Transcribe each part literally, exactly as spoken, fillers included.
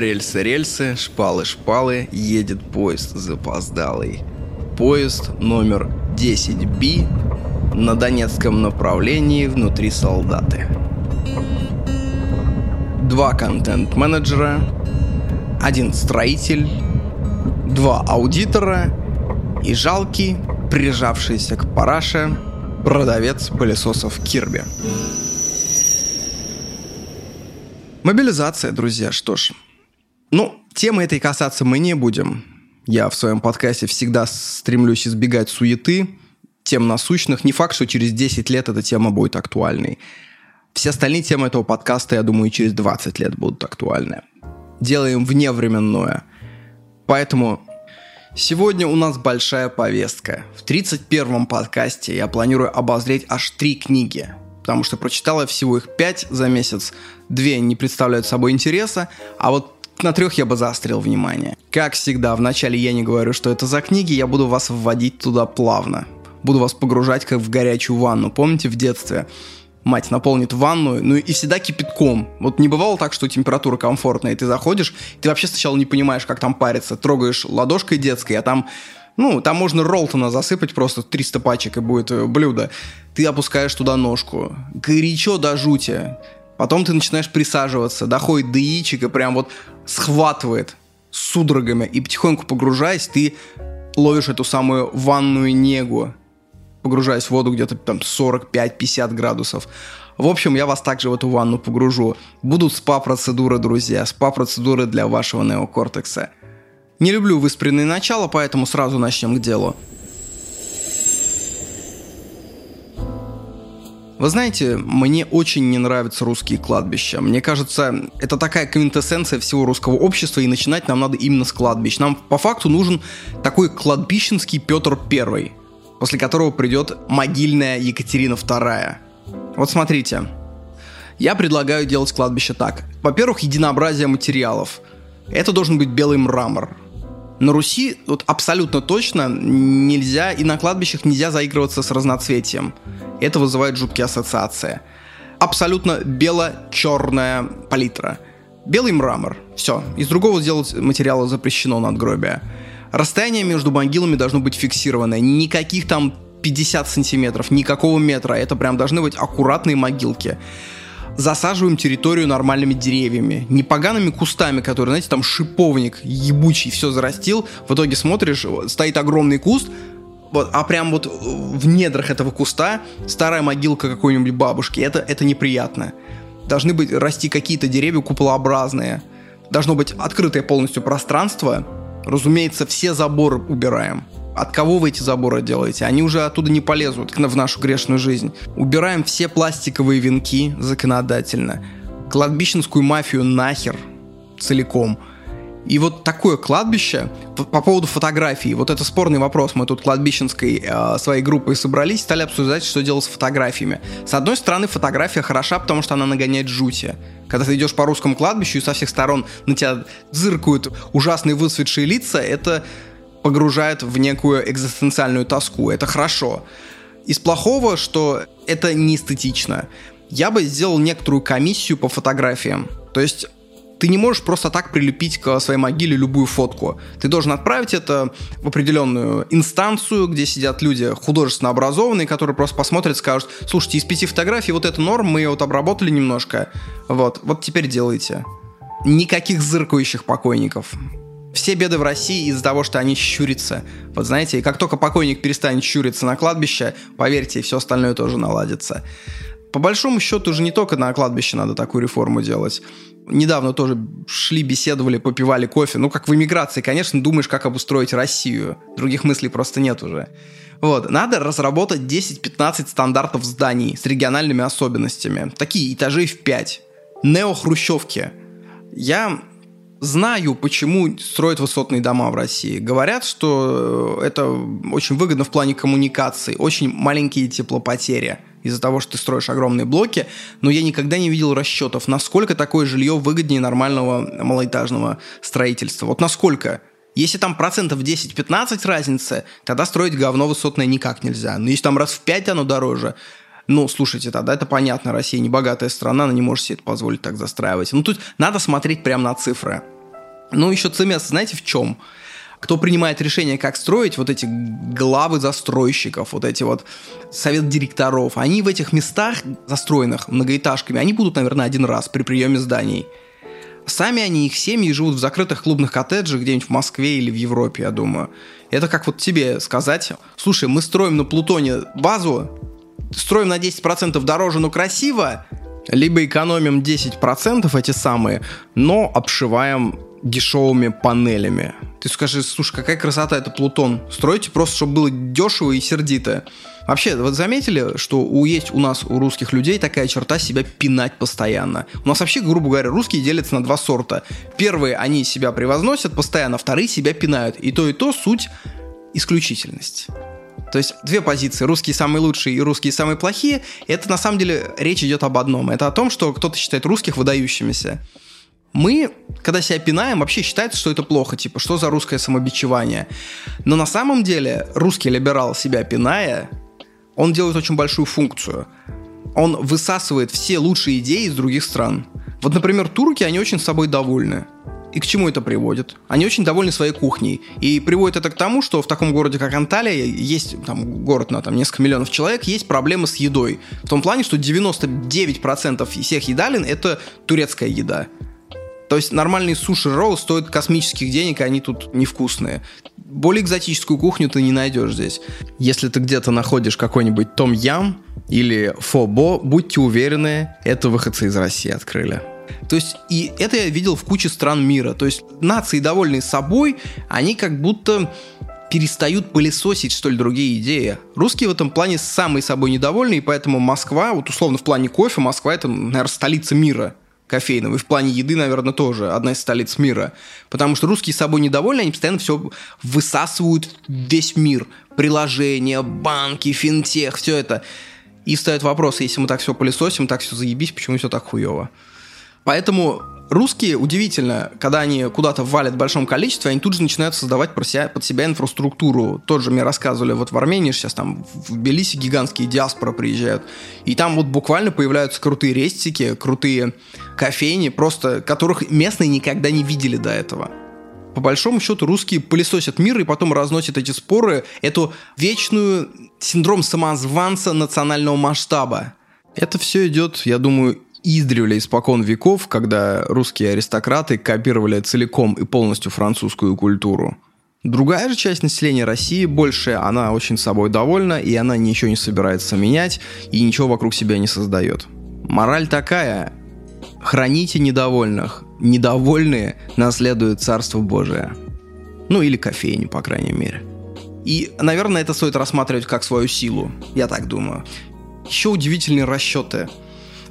Рельсы, рельсы, шпалы, шпалы, едет поезд запоздалый. Поезд номер десять Б на донецком направлении внутри солдаты. Два контент-менеджера, один строитель, два аудитора и жалкий, прижавшийся к параше, продавец пылесосов Кирби. Мобилизация, друзья, что ж. Ну, темы этой касаться мы не будем. Я в своем подкасте всегда стремлюсь избегать суеты, тем насущных. Не факт, что через десять лет эта тема будет актуальной. Все остальные темы этого подкаста, я думаю, через двадцать лет будут актуальны. Делаем вневременное. Поэтому сегодня у нас большая повестка. В тридцать первом подкасте я планирую обозреть аж три книги, потому что прочитал я всего их пять за месяц. Две не представляют собой интереса, а вот на трех я бы заострил внимание. Как всегда, вначале я не говорю, что это за книги, я буду вас вводить туда плавно. Буду вас погружать, как в горячую ванну. Помните, в детстве мать наполнит ванну, ну и всегда кипятком. Вот не бывало так, что температура комфортная, и ты заходишь, и ты вообще сначала не понимаешь, как там париться. Трогаешь ладошкой детской, а там... Ну, там можно Ролтона засыпать, просто триста пачек, и будет блюдо. Ты опускаешь туда ножку. Горячо до жути. Потом ты начинаешь присаживаться, доходит до яичек и прям вот схватывает судорогами. И потихоньку погружаясь, ты ловишь эту самую ванную негу, погружаясь в воду где-то там сорок пять - пятьдесят градусов. В общем, я вас также в эту ванну погружу. Будут спа-процедуры, друзья, спа-процедуры для вашего неокортекса. Не люблю выспренные начала, поэтому сразу начнем к делу. Вы знаете, мне очень не нравятся русские кладбища. Мне кажется, это такая квинтэссенция всего русского общества, и начинать нам надо именно с кладбищ. Нам по факту нужен такой кладбищенский Петр Первый, после которого придет могильная Екатерина Вторая. Вот смотрите, я предлагаю делать кладбище так. Во-первых, единообразие материалов. Это должен быть белый мрамор. На Руси вот абсолютно точно нельзя, и на кладбищах нельзя заигрываться с разноцветием. Это вызывает жуткие ассоциации. Абсолютно бело-черная палитра. Белый мрамор. Все. Из другого сделать материала запрещено надгробие. Расстояние между могилами должно быть фиксированное. Никаких там пятьдесят сантиметров, никакого метра. Это прям должны быть аккуратные могилки. Засаживаем территорию нормальными деревьями. Не погаными кустами, которые, знаете, там шиповник ебучий, все зарастил. В итоге смотришь, стоит огромный куст, вот, а прям вот в недрах этого куста старая могилка какой-нибудь бабушки. Это, это неприятно. Должны быть, расти какие-то деревья куполообразные. Должно быть открытое полностью пространство. Разумеется, все заборы убираем. От кого вы эти заборы делаете? Они уже оттуда не полезут в нашу грешную жизнь. Убираем все пластиковые венки законодательно. Кладбищенскую мафию нахер целиком. И вот такое кладбище, по поводу фотографий, вот это спорный вопрос. Мы тут кладбищенской э, своей группой собрались, стали обсуждать, что делать с фотографиями. С одной стороны, фотография хороша, потому что она нагоняет жути. Когда ты идешь по русскому кладбищу, и со всех сторон на тебя зыркают ужасные выцветшие лица, это погружает в некую экзистенциальную тоску. Это хорошо. Из плохого, что это не эстетично. Я бы сделал некоторую комиссию по фотографиям. То есть ты не можешь просто так прилепить к своей могиле любую фотку. Ты должен отправить это в определенную инстанцию, где сидят люди художественно образованные, которые просто посмотрят и скажут: слушайте, из пяти фотографий вот это норм, мы ее вот обработали немножко. Вот, вот теперь делайте. Никаких зыркающих покойников. Все беды в России из-за того, что они щурятся. Вот знаете, и как только покойник перестанет щуриться на кладбище, поверьте, и все остальное тоже наладится. По большому счету же не только на кладбище надо такую реформу делать. Недавно тоже шли, беседовали, попивали кофе. Ну, как в эмиграции, конечно, думаешь, как обустроить Россию. Других мыслей просто нет уже. Вот. Надо разработать десять-пятнадцать стандартов зданий с региональными особенностями. Такие этажей в пять. Неохрущевки. Я знаю, почему строят высотные дома в России. Говорят, что это очень выгодно в плане коммуникации. Очень маленькие теплопотери из-за того, что ты строишь огромные блоки, но я никогда не видел расчетов, насколько такое жилье выгоднее нормального малоэтажного строительства. Вот насколько? Если там процентов десять-пятнадцать разницы, тогда строить говно высотное никак нельзя. Но если там раз в пять оно дороже, ну, слушайте, тогда это понятно, Россия не богатая страна, она не может себе это позволить так застраивать. Ну, тут надо смотреть прямо на цифры. Ну, еще цемес, знаете, в чем? Кто принимает решение, как строить, вот эти главы застройщиков, вот эти вот совет директоров, они в этих местах, застроенных многоэтажками, они будут, наверное, один раз при приеме зданий. Сами они, их семьи живут в закрытых клубных коттеджах где-нибудь в Москве или в Европе, я думаю. Это как вот тебе сказать: слушай, мы строим на Плутоне базу, строим на десять процентов дороже, но красиво, либо экономим десять процентов эти самые, но обшиваем дешевыми панелями. Ты скажи, слушай, какая красота, это Плутон. Стройте просто, чтобы было дешево и сердито. Вообще, вот заметили, что у, есть у нас, у русских людей, такая черта себя пинать постоянно. У нас вообще, грубо говоря, русские делятся на два сорта. Первые, они себя превозносят постоянно, вторые себя пинают. И то, и то суть исключительность. То есть две позиции, русские самые лучшие и русские самые плохие, это на самом деле речь идет об одном. Это о том, что кто-то считает русских выдающимися. Мы, когда себя пинаем, вообще считается, что это плохо, типа, что за русское самобичевание. Но на самом деле русский либерал, себя пиная, он делает очень большую функцию. Он высасывает все лучшие идеи из других стран. Вот, например, турки, они очень собой довольны. И к чему это приводит? Они очень довольны своей кухней. И приводит это к тому, что в таком городе, как Анталия, есть там, город на там, несколько миллионов человек, есть проблемы с едой. В том плане, что девяносто девять процентов всех едалин – это турецкая еда. То есть нормальные суши-роллы стоят космических денег, и они тут невкусные. Более экзотическую кухню ты не найдешь здесь. Если ты где-то находишь какой-нибудь том-ям или фо-бо, будьте уверены, это выходцы из России открыли. То есть, и это я видел в куче стран мира. То есть, нации, довольные собой, они как будто перестают пылесосить, что ли, другие идеи. Русские в этом плане самые собой недовольны, и поэтому Москва, вот условно в плане кофе, Москва – это, наверное, столица мира. Кофейного. И в плане еды, наверное, тоже одна из столиц мира. Потому что русские собой недовольны, они постоянно все высасывают весь мир. Приложения, банки, финтех, все это. И встает вопрос, если мы так все пылесосим, так все заебись, почему все так хуево? Поэтому русские, удивительно, когда они куда-то валят в большом количестве, они тут же начинают создавать про себя, под себя инфраструктуру. Тот же мне рассказывали, вот в Армении сейчас там в Тбилиси гигантские диаспоры приезжают. И там вот буквально появляются крутые рестики, крутые кофейни, просто которых местные никогда не видели до этого. По большому счету русские пылесосят мир и потом разносят эти споры, эту вечную синдром самозванца национального масштаба. Это все идет, я думаю, издревле, испокон веков, когда русские аристократы копировали целиком и полностью французскую культуру. Другая же часть населения России, больше, она очень собой довольна, и она ничего не собирается менять, и ничего вокруг себя не создает. Мораль такая: храните недовольных. Недовольные наследуют Царство Божие. Ну или кофейню, по крайней мере. И, наверное, это стоит рассматривать как свою силу, я так думаю. Еще удивительные расчеты.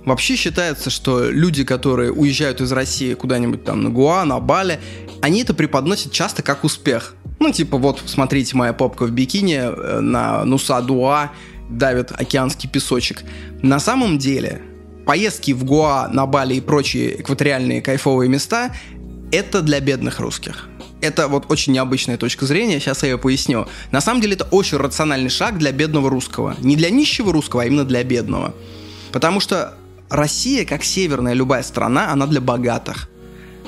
Вообще считается, что люди, которые уезжают из России куда-нибудь там на Гоа, на Бали, они это преподносят часто как успех. Ну, типа, вот, смотрите, моя попка в бикини на Нуса-Дуа давит океанский песочек. На самом деле, поездки в Гоа, на Бали и прочие экваториальные кайфовые места – это для бедных русских. Это вот очень необычная точка зрения, сейчас я ее поясню. На самом деле, это очень рациональный шаг для бедного русского. Не для нищего русского, а именно для бедного. Потому что Россия, как северная любая страна, она для богатых.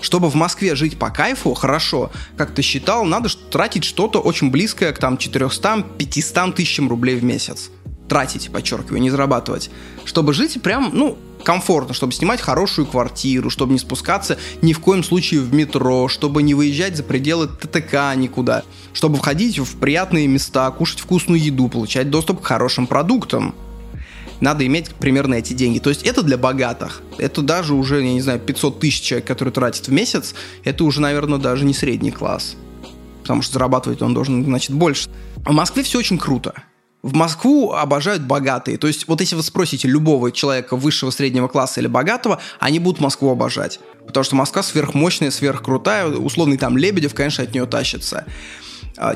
Чтобы в Москве жить по кайфу, хорошо, как ты считал, надо тратить что-то очень близкое к там четыреста-пятьсот тысячам рублей в месяц. Тратить, подчеркиваю, не зарабатывать. Чтобы жить прям, ну, комфортно, чтобы снимать хорошую квартиру, чтобы не спускаться ни в коем случае в метро, чтобы не выезжать за пределы ТТК никуда, чтобы входить в приятные места, кушать вкусную еду, получать доступ к хорошим продуктам. Надо иметь примерно эти деньги. То есть это для богатых. Это даже уже, я не знаю, пятьсот тысяч человек, которые тратят в месяц, это уже, наверное, даже не средний класс. Потому что зарабатывать он должен, значит, больше. В Москве все очень круто. В Москву обожают богатые. То есть вот если вы спросите любого человека высшего, среднего класса или богатого, они будут Москву обожать. Потому что Москва сверхмощная, сверхкрутая. Условный там Лебедев, конечно, от нее тащится.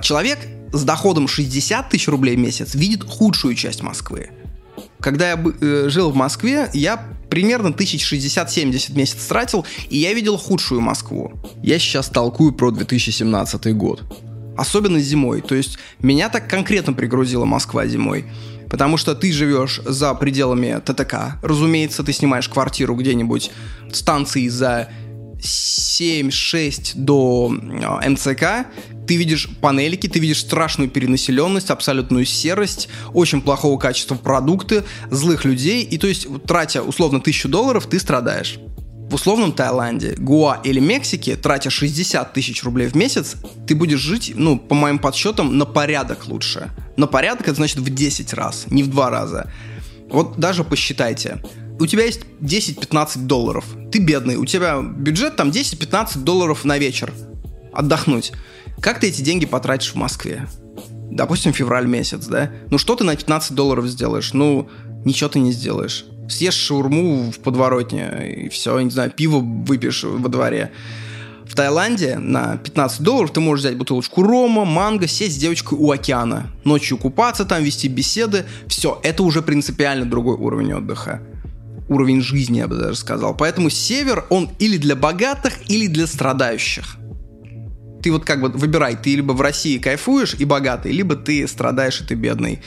Человек с доходом шестьдесят тысяч рублей в месяц видит худшую часть Москвы. Когда я жил в Москве, я примерно тысяч шестьдесят-семьдесят месяц тратил, и я видел худшую Москву. Я сейчас толкую про две тысячи семнадцатый год. Особенно зимой. То есть меня так конкретно пригрузила Москва зимой. Потому что ты живешь за пределами ТТК. Разумеется, ты снимаешь квартиру где-нибудь в станции за семь-шесть до МЦК, ты видишь панельки, ты видишь страшную перенаселенность, абсолютную серость, очень плохого качества продукты, злых людей, и то есть, тратя условно тысячу долларов, ты страдаешь. В условном Таиланде, Гоа или Мексике, тратя шестьдесят тысяч рублей в месяц, ты будешь жить, ну, по моим подсчетам, на порядок лучше. На порядок это значит в десять раз, не в два раза. Вот даже посчитайте. У тебя есть десять-пятнадцать долларов. Ты бедный, у тебя бюджет там десять-пятнадцать долларов на вечер. Отдохнуть. Как ты эти деньги потратишь в Москве? Допустим, февраль месяц, да? Ну, что ты на пятнадцать долларов сделаешь? Ну, ничего ты не сделаешь. Съешь шаурму в подворотне, и все, я не знаю, пиво выпьешь во дворе. В Таиланде на пятнадцать долларов ты можешь взять бутылочку рома, манго, сесть с девочкой у океана, ночью купаться там, вести беседы. Все, это уже принципиально другой уровень отдыха. Уровень жизни, я бы даже сказал. Поэтому север, он или для богатых, или для страдающих. Ты вот как бы выбирай, ты либо в России кайфуешь и богатый, либо ты страдаешь и ты бедный.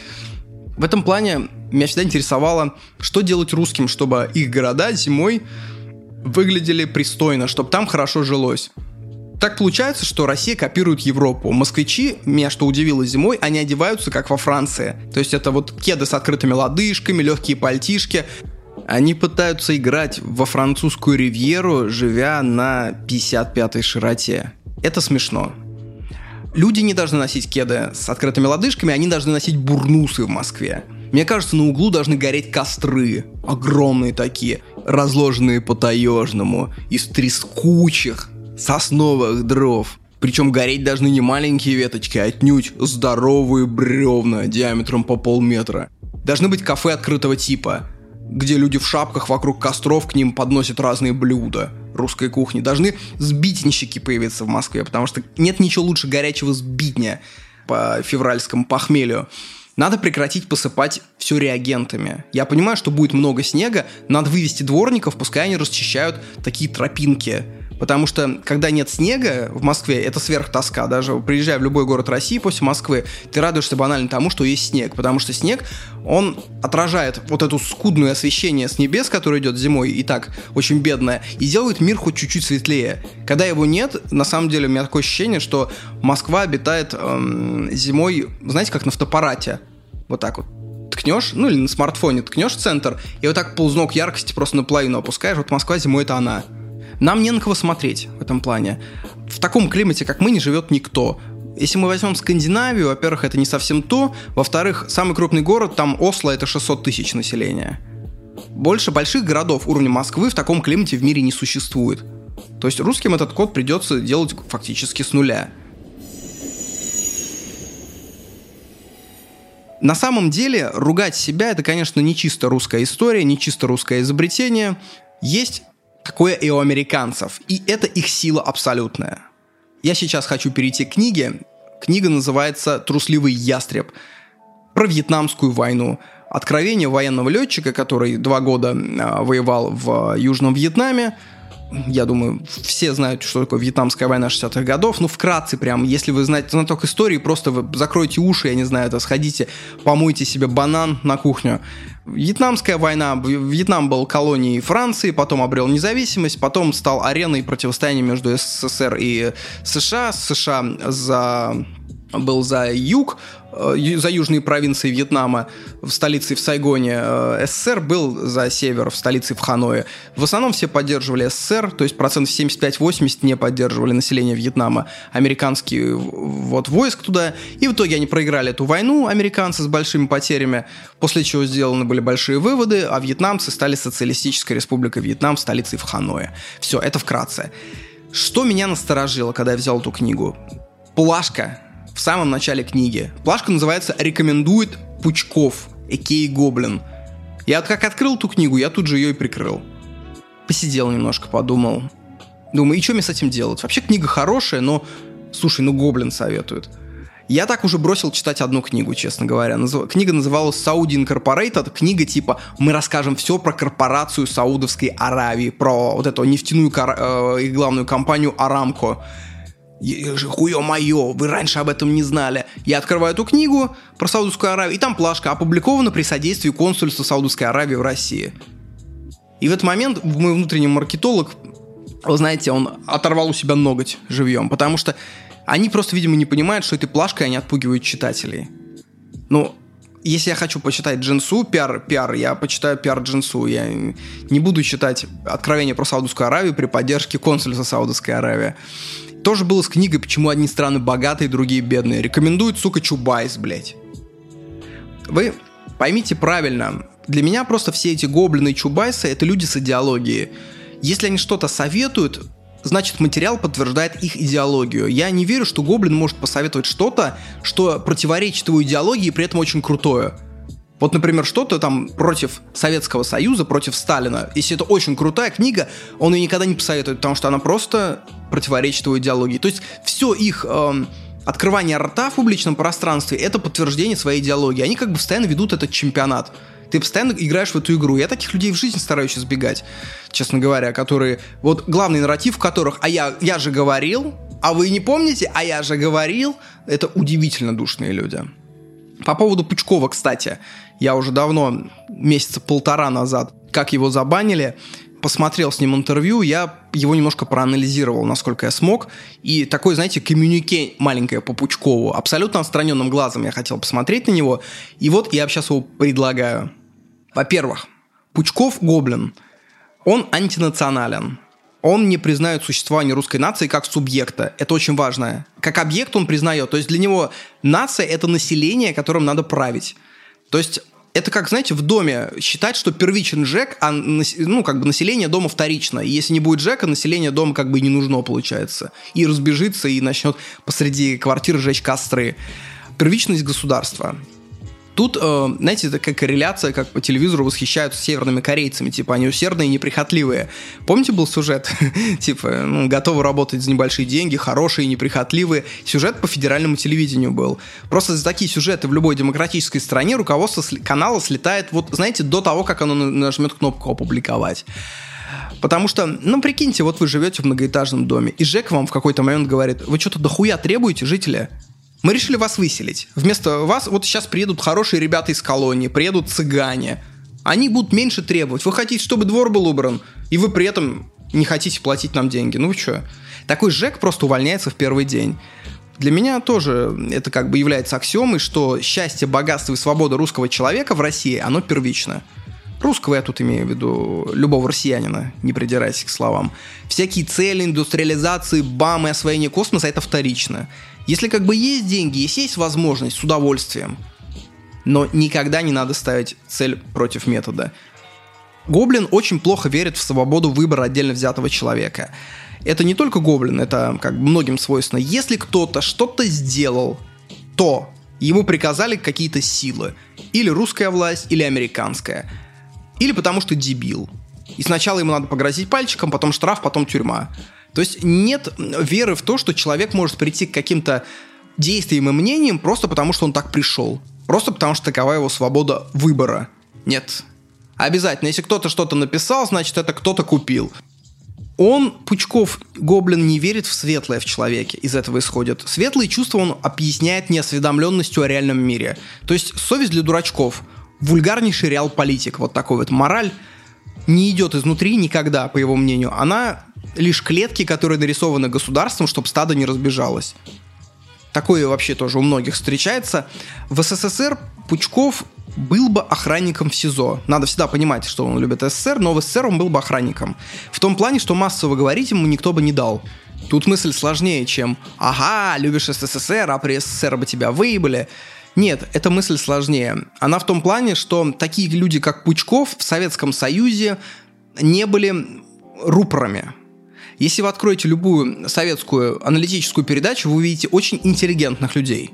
В этом плане меня всегда интересовало, что делать русским, чтобы их города зимой выглядели пристойно, чтобы там хорошо жилось. Так получается, что Россия копирует Европу. Москвичи, меня что удивило зимой, они одеваются как во Франции. То есть это вот кеды с открытыми лодыжками, легкие пальтишки. Они пытаются играть во французскую ривьеру, живя на пятьдесят пятой широте. Это смешно. Люди не должны носить кеды с открытыми лодыжками, они должны носить бурнусы в Москве. Мне кажется, на углу должны гореть костры, огромные такие, разложенные по-таежному, из трескучих сосновых дров. Причем гореть должны не маленькие веточки, а отнюдь здоровые бревна диаметром по полметра. Должны быть кафе открытого типа, где люди в шапках вокруг костров к ним подносят разные блюда русской кухни. Должны сбитенщики появиться в Москве, потому что нет ничего лучше горячего сбитня по февральскому похмелью. Надо прекратить посыпать все реагентами. Я понимаю, что будет много снега, надо вывести дворников, пускай они расчищают такие тропинки. Потому что, когда нет снега в Москве, это сверхтоска. Даже приезжая в любой город России после Москвы, ты радуешься банально тому, что есть снег. Потому что снег, он отражает вот это скудное освещение с небес, которое идет зимой, и так очень бедное, и делает мир хоть чуть-чуть светлее. Когда его нет, на самом деле у меня такое ощущение, что Москва обитает эм, зимой, знаете, как на фотоаппарате. Вот так вот ткнешь, ну или на смартфоне ткнешь центр, и вот так ползунок яркости просто наполовину опускаешь. Вот Москва зимой — это она. Нам не на кого смотреть в этом плане. В таком климате, как мы, не живет никто. Если мы возьмем Скандинавию, во-первых, это не совсем то. Во-вторых, самый крупный город, там Осло, это шестьсот тысяч населения. Больше больших городов уровня Москвы в таком климате в мире не существует. То есть русским этот код придется делать фактически с нуля. На самом деле, ругать себя — это, конечно, не чисто русская история, не чисто русское изобретение. Есть такое и у американцев, и это их сила абсолютная. Я сейчас хочу перейти к книге. Книга называется «Трусливый ястреб», про вьетнамскую войну. Откровение военного летчика, который два года э, воевал в Южном Вьетнаме. Я думаю, все знают, что такое вьетнамская война шестидесятых годов. Ну, вкратце прям, если вы знаете знаток истории, просто вы закройте уши, я не знаю, это сходите, помойте себе банан на кухню. Вьетнамская война. Вьетнам был колонией Франции, потом обрел независимость, потом стал ареной противостояния между СССР и США. США за... был за юг, за южные провинции Вьетнама, в столице в Сайгоне. СССР был за север, в столице в Ханое. В основном все поддерживали СССР, то есть процентов семьдесят пять-восемьдесят не поддерживали население Вьетнама, американские вот войск туда. И в итоге они проиграли эту войну, американцы, с большими потерями, после чего сделаны были большие выводы, а вьетнамцы стали социалистической республикой Вьетнам, столицей в Ханое. Все, это вкратце. Что меня насторожило, когда я взял эту книгу? Плашка в самом начале книги. Плашка называется «Рекомендует Пучков, а.к.а. Гоблин». Я вот как открыл эту книгу, я тут же ее и прикрыл. Посидел немножко, подумал. Думаю, и что мне с этим делать? Вообще книга хорошая, но... Слушай, ну Гоблин советует. Я так уже бросил читать одну книгу, честно говоря. Назв... Книга называлась «Saudi Incorporated». Книга типа «Мы расскажем все про корпорацию Саудовской Аравии», про вот эту нефтяную кор... э, и главную компанию «Арамко». Хуё моё, вы раньше об этом не знали. Я открываю эту книгу про Саудовскую Аравию, и там плашка: опубликована при содействии консульства Саудовской Аравии в России. И в этот момент мой внутренний маркетолог вы знаете, он оторвал у себя ноготь живьем, потому что они просто, видимо, не понимают, что этой плашкой они отпугивают читателей. Ну, если я хочу почитать Джинсу, пиар, пиар, я почитаю пиар Джинсу. Я не буду читать «Откровение про Саудовскую Аравию» при поддержке консульства Саудовской Аравии. Тоже было с книгой «Почему одни страны богатые, другие бедные». Рекомендует, сука, Чубайс, блять. Вы поймите правильно. Для меня просто все эти гоблины и Чубайсы — это люди с идеологией. Если они что-то советуют, значит, материал подтверждает их идеологию. Я не верю, что гоблин может посоветовать что-то, что противоречит его идеологии и при этом очень крутое. Вот, например, что-то там против Советского Союза, против Сталина. Если это очень крутая книга, он ее никогда не посоветует, потому что она просто противоречит его идеологии. То есть все их эм, открывание рта в публичном пространстве — это подтверждение своей идеологии. Они как бы постоянно ведут этот чемпионат. Ты постоянно играешь в эту игру. Я таких людей в жизни стараюсь избегать, честно говоря, которые... Вот главный нарратив в которых «а я, я же говорил», «а вы не помните», «а я же говорил» — это удивительно душные люди. По поводу Пучкова, кстати, я уже давно, месяца полтора назад, как его забанили, посмотрел с ним интервью, я его немножко проанализировал, насколько я смог, и такой, знаете, коммюнике маленькое по Пучкову, абсолютно отстраненным глазом я хотел посмотреть на него, и вот я сейчас его предлагаю. Во-первых, Пучков гоблин, он антинационален. Он не признает существование русской нации как субъекта. Это очень важно. Как объект он признает. То есть для него нация — это население, которым надо править. То есть это как, знаете, в доме считать, что первичен Жек, а ну, как бы население дома вторично. И если не будет Жека, население дома как бы и не нужно, получается. И разбежится, и начнет посреди квартир жечь костры. Первичность государства. Тут, знаете, это как корреляция, как по телевизору восхищаются северными корейцами. Типа, они усердные и неприхотливые. Помните, был сюжет? Типа, ну, готовы работать за небольшие деньги, хорошие и неприхотливые. Сюжет по федеральному телевидению был. Просто за такие сюжеты в любой демократической стране руководство канала слетает, вот, знаете, до того, как оно нажмет кнопку «Опубликовать». Потому что, ну, прикиньте, вот вы живете в многоэтажном доме, и Жек вам в какой-то момент говорит: «Вы что-то дохуя требуете, жители? Мы решили вас выселить. Вместо вас вот сейчас приедут хорошие ребята из колонии, приедут цыгане. Они будут меньше требовать. Вы хотите, чтобы двор был убран, и вы при этом не хотите платить нам деньги. Ну вы что?» Такой Жек просто увольняется в первый день. Для меня тоже это как бы является аксиомой, что счастье, богатство и свобода русского человека в России, оно первично. Русского я тут имею в виду, любого россиянина, не придирайся к словам. Всякие цели, индустриализации, бам и освоение космоса — это вторично. Если как бы есть деньги, если есть возможность, с удовольствием. Но никогда не надо ставить цель против метода. Гоблин очень плохо верит в свободу выбора отдельно взятого человека. Это не только гоблин, это как бы многим свойственно. Если кто-то что-то сделал, то ему приказали какие-то силы. Или русская власть, или американская. Или потому что дебил. И сначала ему надо погрозить пальчиком, потом штраф, потом тюрьма. То есть нет веры в то, что человек может прийти к каким-то действиям и мнениям просто потому, что он так пришел. Просто потому, что такова его свобода выбора. Нет. Обязательно. Если кто-то что-то написал, значит, это кто-то купил. Он, Пучков, гоблин, не верит в светлое в человеке. Из этого исходит. Светлые чувства он объясняет неосведомленностью о реальном мире. То есть совесть для дурачков. Вульгарнейший реал-политик. Вот такой вот мораль не идет изнутри никогда, по его мнению. Она лишь клетки, которые нарисованы государством, чтобы стадо не разбежалось. Такое вообще тоже у многих встречается. В СССР Пучков был бы охранником в СИЗО. Надо всегда понимать, что он любит СССР, но в СССР он был бы охранником. В том плане, что массово говорить ему никто бы не дал. Тут мысль сложнее, чем «ага, любишь СССР, а при СССР бы тебя выебали». Нет, эта мысль сложнее. Она в том плане, что такие люди, как Пучков, в Советском Союзе не были рупорами. Если вы откроете любую советскую аналитическую передачу, вы увидите очень интеллигентных людей,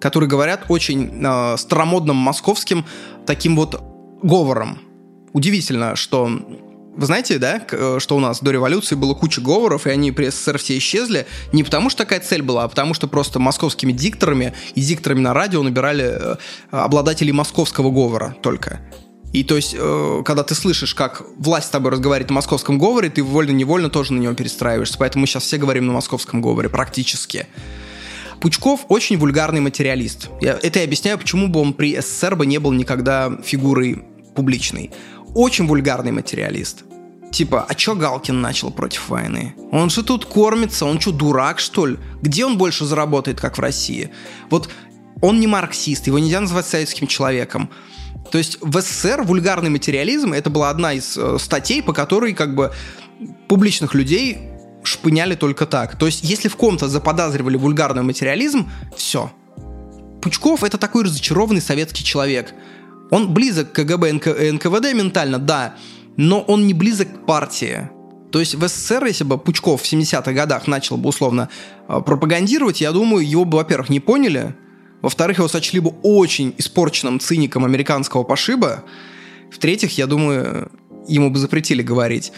которые говорят очень э, старомодным московским таким вот говором. Удивительно, что... Вы знаете, да, что у нас до революции было куча говоров, и они при СССР все исчезли не потому, что такая цель была, а потому, что просто московскими дикторами и дикторами на радио набирали обладателей московского говора только. И то есть, когда ты слышишь, как власть с тобой разговаривает на московском говоре, ты вольно-невольно тоже на него перестраиваешься. Поэтому мы сейчас все говорим на московском говоре практически. Пучков очень вульгарный материалист. Я, это я объясняю, почему бы он при СССР бы не был никогда фигурой публичной. Очень вульгарный материалист. Типа, а чё Галкин начал против войны? Он же тут кормится, он чё, дурак, что ли? Где он больше заработает, как в России? Вот он не марксист, его нельзя называть советским человеком. То есть в СССР вульгарный материализм, это была одна из э, статей, по которой как бы публичных людей шпыняли только так. То есть если в ком-то заподозривали вульгарный материализм, все. Пучков — это такой разочарованный советский человек. Он близок к КГБ, эн ка вэ дэ ментально, да, но он не близок к партии. То есть в СССР, если бы Пучков в семидесятых годах начал бы условно пропагандировать, я думаю, его бы, во-первых, не поняли, во-вторых, его сочли бы очень испорченным циником американского пошиба, в-третьих, я думаю, ему бы запретили говорить.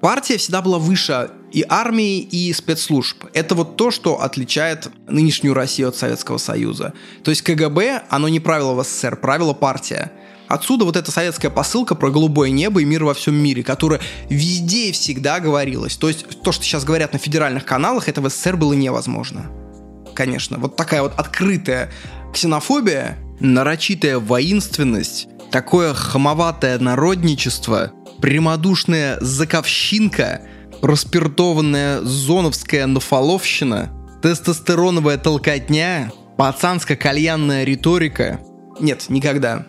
Партия всегда была выше и армии, и спецслужб. Это вот то, что отличает нынешнюю Россию от Советского Союза. То есть ка гэ бэ, оно не правило в СССР, правило партия. Отсюда вот эта советская посылка про голубое небо и мир во всем мире, которая везде и всегда говорилась. То есть то, что сейчас говорят на федеральных каналах, это в СССР было невозможно. Конечно, вот такая вот открытая ксенофобия, нарочитая воинственность, такое хамоватое народничество, прямодушная заковщинка, проспиртованная зоновская нафаловщина, тестостероновая толкотня, пацанско-кальянная риторика. Нет, никогда.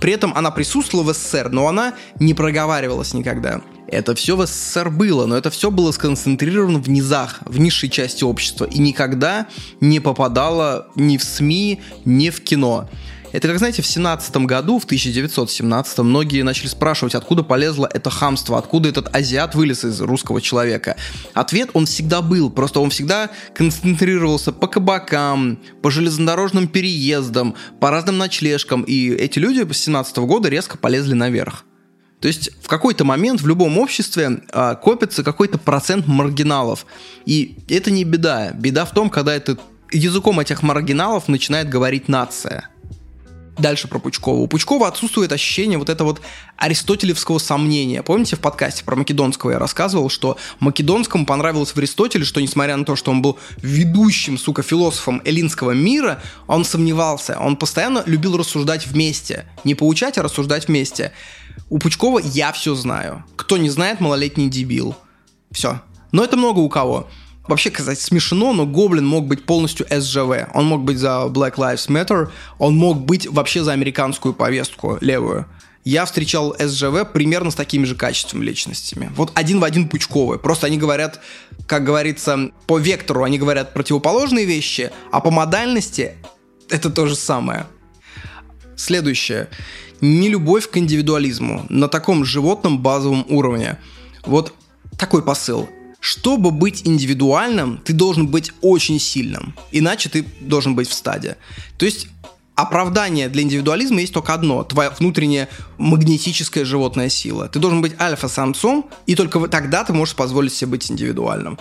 При этом она присутствовала в СССР, но она не проговаривалась никогда. Это все в СССР было, но это все было сконцентрировано в низах, в низшей части общества, и никогда не попадало ни в СМИ, ни в кино. Это, как знаете, в семнадцатом году, в тысяча девятьсот семнадцатом, многие начали спрашивать, откуда полезло это хамство, откуда этот азиат вылез из русского человека. Ответ он всегда был, просто он всегда концентрировался по кабакам, по железнодорожным переездам, по разным ночлежкам, и эти люди с семнадцатого года резко полезли наверх. То есть в какой-то момент в любом обществе а, копится какой-то процент маргиналов, и это не беда. Беда в том, когда это, языком этих маргиналов начинает говорить нация. Дальше про Пучкова. У Пучкова отсутствует ощущение вот этого вот аристотелевского сомнения. Помните, в подкасте про Македонского я рассказывал, что Македонскому понравилось в Аристотеле, что несмотря на то, что он был ведущим, сука, философом эллинского мира, он сомневался, он постоянно любил рассуждать вместе. Не поучать, а рассуждать вместе. У Пучкова я все знаю. Кто не знает, малолетний дебил. Все. Но это много у кого. Вообще, сказать смешно, но Гоблин мог быть полностью эс жэ вэ. Он мог быть за Black Lives Matter, он мог быть вообще за американскую повестку левую. Я встречал эс жэ вэ примерно с такими же качествами личностями. Вот один в один Пучковы. Просто они говорят, как говорится, по вектору они говорят противоположные вещи, а по модальности это то же самое. Следующее. Нелюбовь к индивидуализму на таком животном базовом уровне. Вот такой посыл. Чтобы быть индивидуальным, ты должен быть очень сильным, иначе ты должен быть в стаде. То есть оправдание для индивидуализма есть только одно – твоя внутренняя магнетическая животная сила. Ты должен быть альфа-самцом, и только тогда ты можешь позволить себе быть индивидуальным.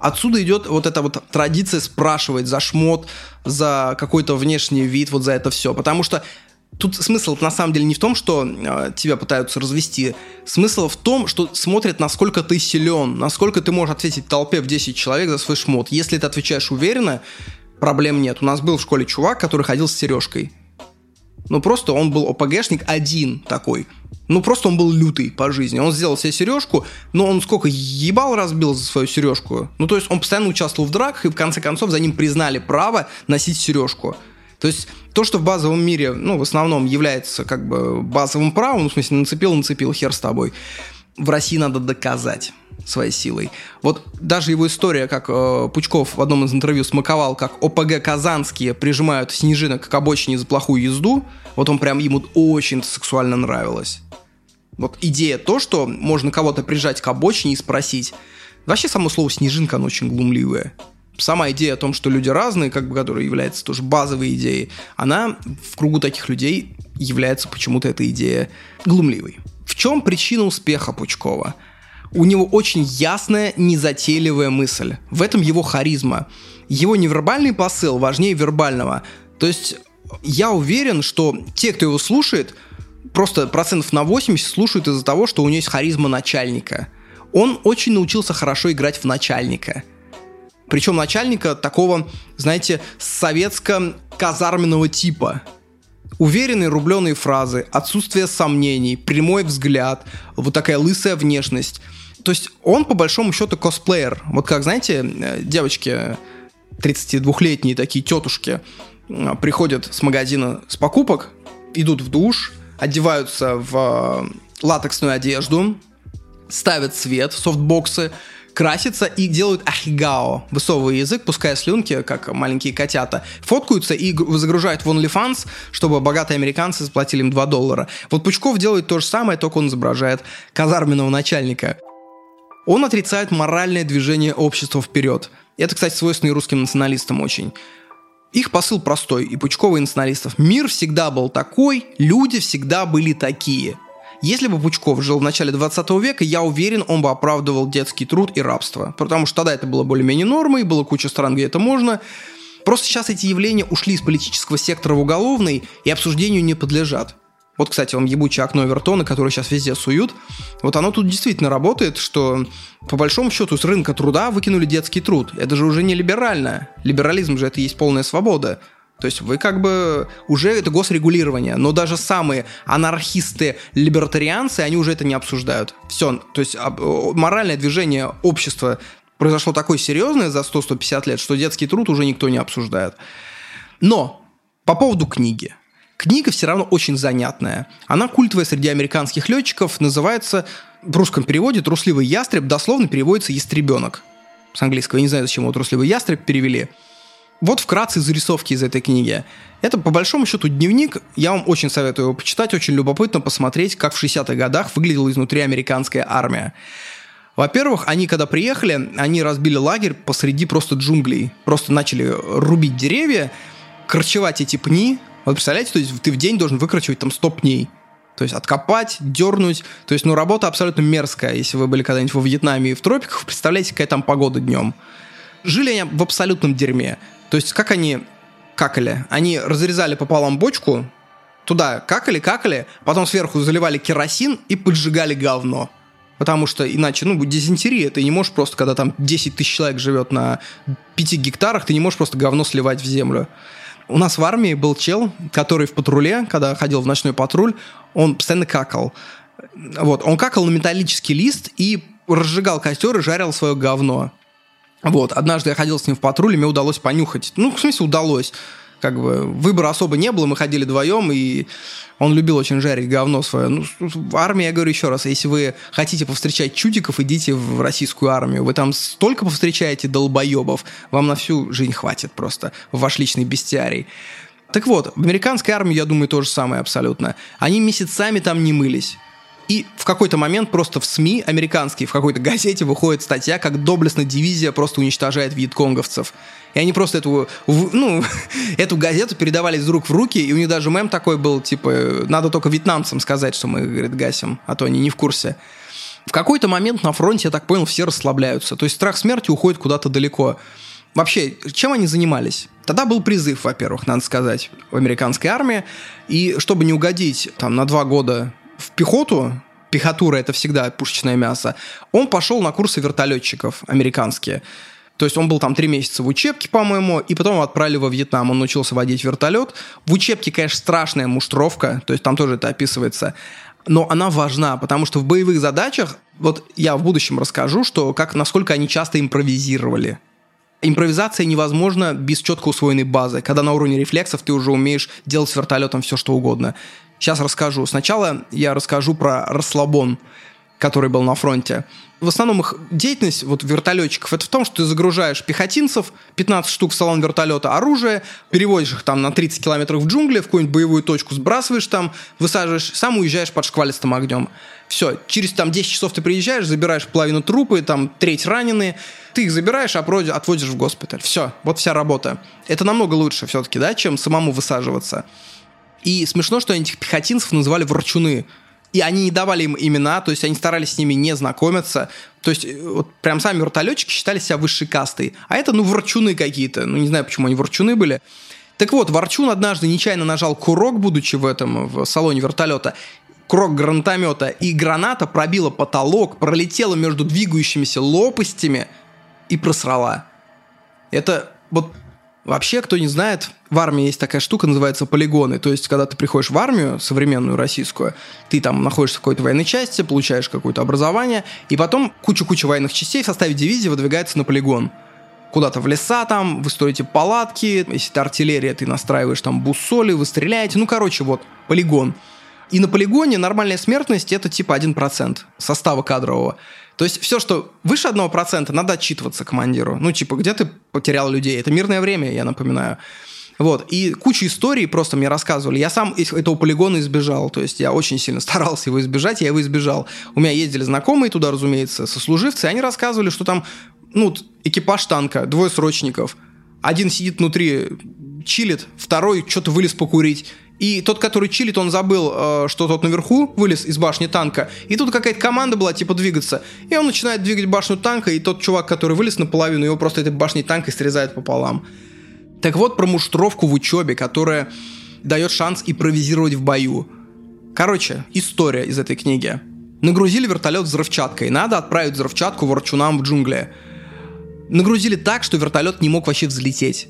Отсюда идет вот эта вот традиция спрашивать за шмот, за какой-то внешний вид, вот за это все, потому что тут смысл на самом деле не в том, что э, тебя пытаются развести. Смысл в том, что смотрят, насколько ты силен, насколько ты можешь ответить толпе в десять человек за свой шмот. Если ты отвечаешь уверенно, проблем нет. У нас был в школе чувак, который ходил с сережкой. Ну просто он был о пэ гэшник один такой. Ну просто он был лютый по жизни. Он сделал себе сережку, но он сколько ебал разбил за свою сережку. Ну то есть он постоянно участвовал в драках, и в конце концов за ним признали право носить сережку. То есть то, что в базовом мире, ну, в основном является как бы базовым правом, ну, в смысле, нацепил-нацепил, хер с тобой, в России надо доказать своей силой. Вот даже его история, как э, Пучков в одном из интервью смаковал, как о пэ гэ казанские прижимают снежинок к обочине за плохую езду, вот он прям ему очень сексуально нравилось. Вот идея то, что можно кого-то прижать к обочине и спросить. Вообще, само слово «снежинка», оно очень глумливое. Сама идея о том, что люди разные, как бы, которая является тоже базовой идеей, она в кругу таких людей является почему-то эта идея глумливой. В чем причина успеха Пучкова? У него очень ясная, незатейливая мысль. В этом его харизма. Его невербальный посыл важнее вербального. То есть я уверен, что те, кто его слушает, просто процентов на восемьдесят слушают из-за того, что у него есть харизма начальника. Он очень научился хорошо играть в начальника. Причем начальника такого, знаете, советско-казарменного типа. Уверенные рубленые фразы, отсутствие сомнений, прямой взгляд, вот такая лысая внешность. то есть он, по большому счету, косплеер. Вот как, знаете, девочки тридцатидвухлетние такие тетушки приходят с магазина с покупок, идут в душ, одеваются в латексную одежду, ставят свет, софтбоксы, красятся и делают ахигао, высовывая язык, пуская слюнки, как маленькие котята, фоткаются и загружают в OnlyFans, чтобы богатые американцы заплатили им два доллара. Вот Пучков делает то же самое, только он изображает казарменного начальника. Он отрицает моральное движение общества вперед. Это, кстати, свойственно и русским националистам очень. Их посыл простой, и Пучкова, и националистов. Мир всегда был такой, люди всегда были такие. Если бы Пучков жил в начале двадцатого века, я уверен, он бы оправдывал детский труд и рабство. Потому что тогда это было более-менее нормой, было куча стран, где это можно. Просто сейчас эти явления ушли из политического сектора в уголовный и обсуждению не подлежат. Вот, кстати, вам ебучее окно Овертона, которое сейчас везде суют. Вот оно тут действительно работает, что по большому счету с рынка труда выкинули детский труд. Это же уже не либерально. Либерализм же это и есть полная свобода. То есть вы как бы... Уже это госрегулирование. Но даже самые анархисты-либертарианцы, они уже это не обсуждают. Все. То есть моральное движение общества произошло такое серьезное за сто-сто пятьдесят лет, что детский труд уже никто не обсуждает. Но по поводу книги. Книга все равно очень занятная. Она культовая среди американских летчиков. Называется в русском переводе «Трусливый ястреб». Дословно переводится «Ястребенок». С английского. Я не знаю, зачем его «Трусливый ястреб» перевели. Вот вкратце зарисовки из этой книги. Это, по большому счету, дневник. Я вам очень советую его почитать. Очень любопытно посмотреть, как в шестидесятых годах выглядела изнутри американская армия. Во-первых, они, когда приехали, они разбили лагерь посреди просто джунглей. Просто начали рубить деревья, корчевать эти пни. Вот представляете, то есть ты в день должен выкорчевать там сто пней. То есть откопать, дернуть. То есть, ну, работа абсолютно мерзкая. Если вы были когда-нибудь во Вьетнаме и в тропиках, представляете, какая там погода днем. Жили они в абсолютном дерьме. То есть как они какали? Они разрезали пополам бочку, туда какали-какали, потом сверху заливали керосин и поджигали говно. Потому что иначе, ну, дизентерия, ты не можешь просто, когда там десять тысяч человек живет на пяти гектарах, ты не можешь просто говно сливать в землю. У нас в армии был чел, который в патруле, когда ходил в ночной патруль, он постоянно какал. Вот, он какал на металлический лист и разжигал костер и жарил свое говно. Вот, однажды я ходил с ним в патруль, и мне удалось понюхать. Ну, в смысле, удалось. Как бы выбора особо не было, мы ходили вдвоем, и он любил очень жарить говно свое. Ну, в армии, я говорю еще раз, если вы хотите повстречать чудиков, идите в российскую армию. Вы там столько повстречаете долбоебов, вам на всю жизнь хватит просто в ваш личный бестиарий. Так вот, в американской армии, я думаю, то же самое абсолютно. Они месяцами там не мылись. И в какой-то момент просто в СМИ американские, в какой-то газете выходит статья, как доблестная дивизия просто уничтожает вьетконговцев. И они просто эту, ну, эту газету передавали из рук в руки, и у них даже мем такой был, типа, надо только вьетнамцам сказать, что мы, говорит, гасим, а то они не в курсе. В какой-то момент на фронте, я так понял, все расслабляются. То есть страх смерти уходит куда-то далеко. Вообще, чем они занимались? Тогда был призыв, во-первых, надо сказать, в американской армии. И чтобы не угодить там, на два года... в пехоту, пехотура — это всегда пушечное мясо, он пошел на курсы вертолетчиков американские. То есть он был там три месяца в учебке, по-моему, и потом его отправили во Вьетнам. Он научился водить вертолет. В учебке, конечно, страшная муштровка, то есть там тоже это описывается, но она важна, потому что в боевых задачах, вот я в будущем расскажу, что как, насколько они часто импровизировали. Импровизация невозможна без четко усвоенной базы, когда на уровне рефлексов ты уже умеешь делать с вертолетом все, что угодно. Сейчас расскажу. Сначала я расскажу про расслабон, который был на фронте. В основном их деятельность, вот вертолетчиков, это в том, что ты загружаешь пехотинцев, пятнадцать штук в салон вертолета, оружие, переводишь их там на тридцать километров в джунгли, в какую-нибудь боевую точку сбрасываешь там, высаживаешь, сам уезжаешь под шквалистым огнем. Все, через там десять часов ты приезжаешь, забираешь половину трупы, там треть раненые, ты их забираешь, а отводишь в госпиталь. Все, вот вся работа. Это намного лучше все-таки, да, чем самому высаживаться. И смешно, что они этих пехотинцев называли ворчуны. И они не давали им имена, то есть они старались с ними не знакомиться. То есть вот прям сами вертолетчики считали себя высшей кастой. А это, ну, ворчуны какие-то. Ну, не знаю, почему они ворчуны были. Так вот, ворчун однажды нечаянно нажал курок, будучи в этом, в салоне вертолета. Курок гранатомета. И граната пробила потолок, пролетела между двигающимися лопастями и просрала. Это вот... Вообще, кто не знает, в армии есть такая штука, называется полигоны. То есть, когда ты приходишь в армию, современную российскую, ты там находишься в какой-то военной части, получаешь какое-то образование, и потом куча-куча военных частей в составе дивизии выдвигается на полигон. Куда-то в леса там, вы строите палатки, если это артиллерия, ты настраиваешь там буссоли, вы стреляете. Ну, короче, вот, полигон. И на полигоне нормальная смертность – это типа один процент состава кадрового. То есть все, что выше одного процента, надо отчитываться командиру. Ну, типа, где ты потерял людей? Это мирное время, я напоминаю. Вот. И кучу историй просто мне рассказывали. Я сам этого полигона избежал. То есть я очень сильно старался его избежать, я его избежал. У меня ездили знакомые туда, разумеется, сослуживцы, и они рассказывали, что там ну, экипаж танка, двое срочников. Один сидит внутри, чилит, второй что-то вылез покурить. И тот, который чилит, он забыл, что тот наверху вылез из башни танка. И тут какая-то команда была, типа, двигаться. И он начинает двигать башню танка, и тот чувак, который вылез наполовину, его просто этой башней танка срезает пополам. Так вот про муштровку в учебе, которая дает шанс импровизировать в бою. Короче, история из этой книги. Нагрузили вертолет взрывчаткой. Надо отправить взрывчатку ворчунам в джунгли. Нагрузили так, что вертолет не мог вообще взлететь.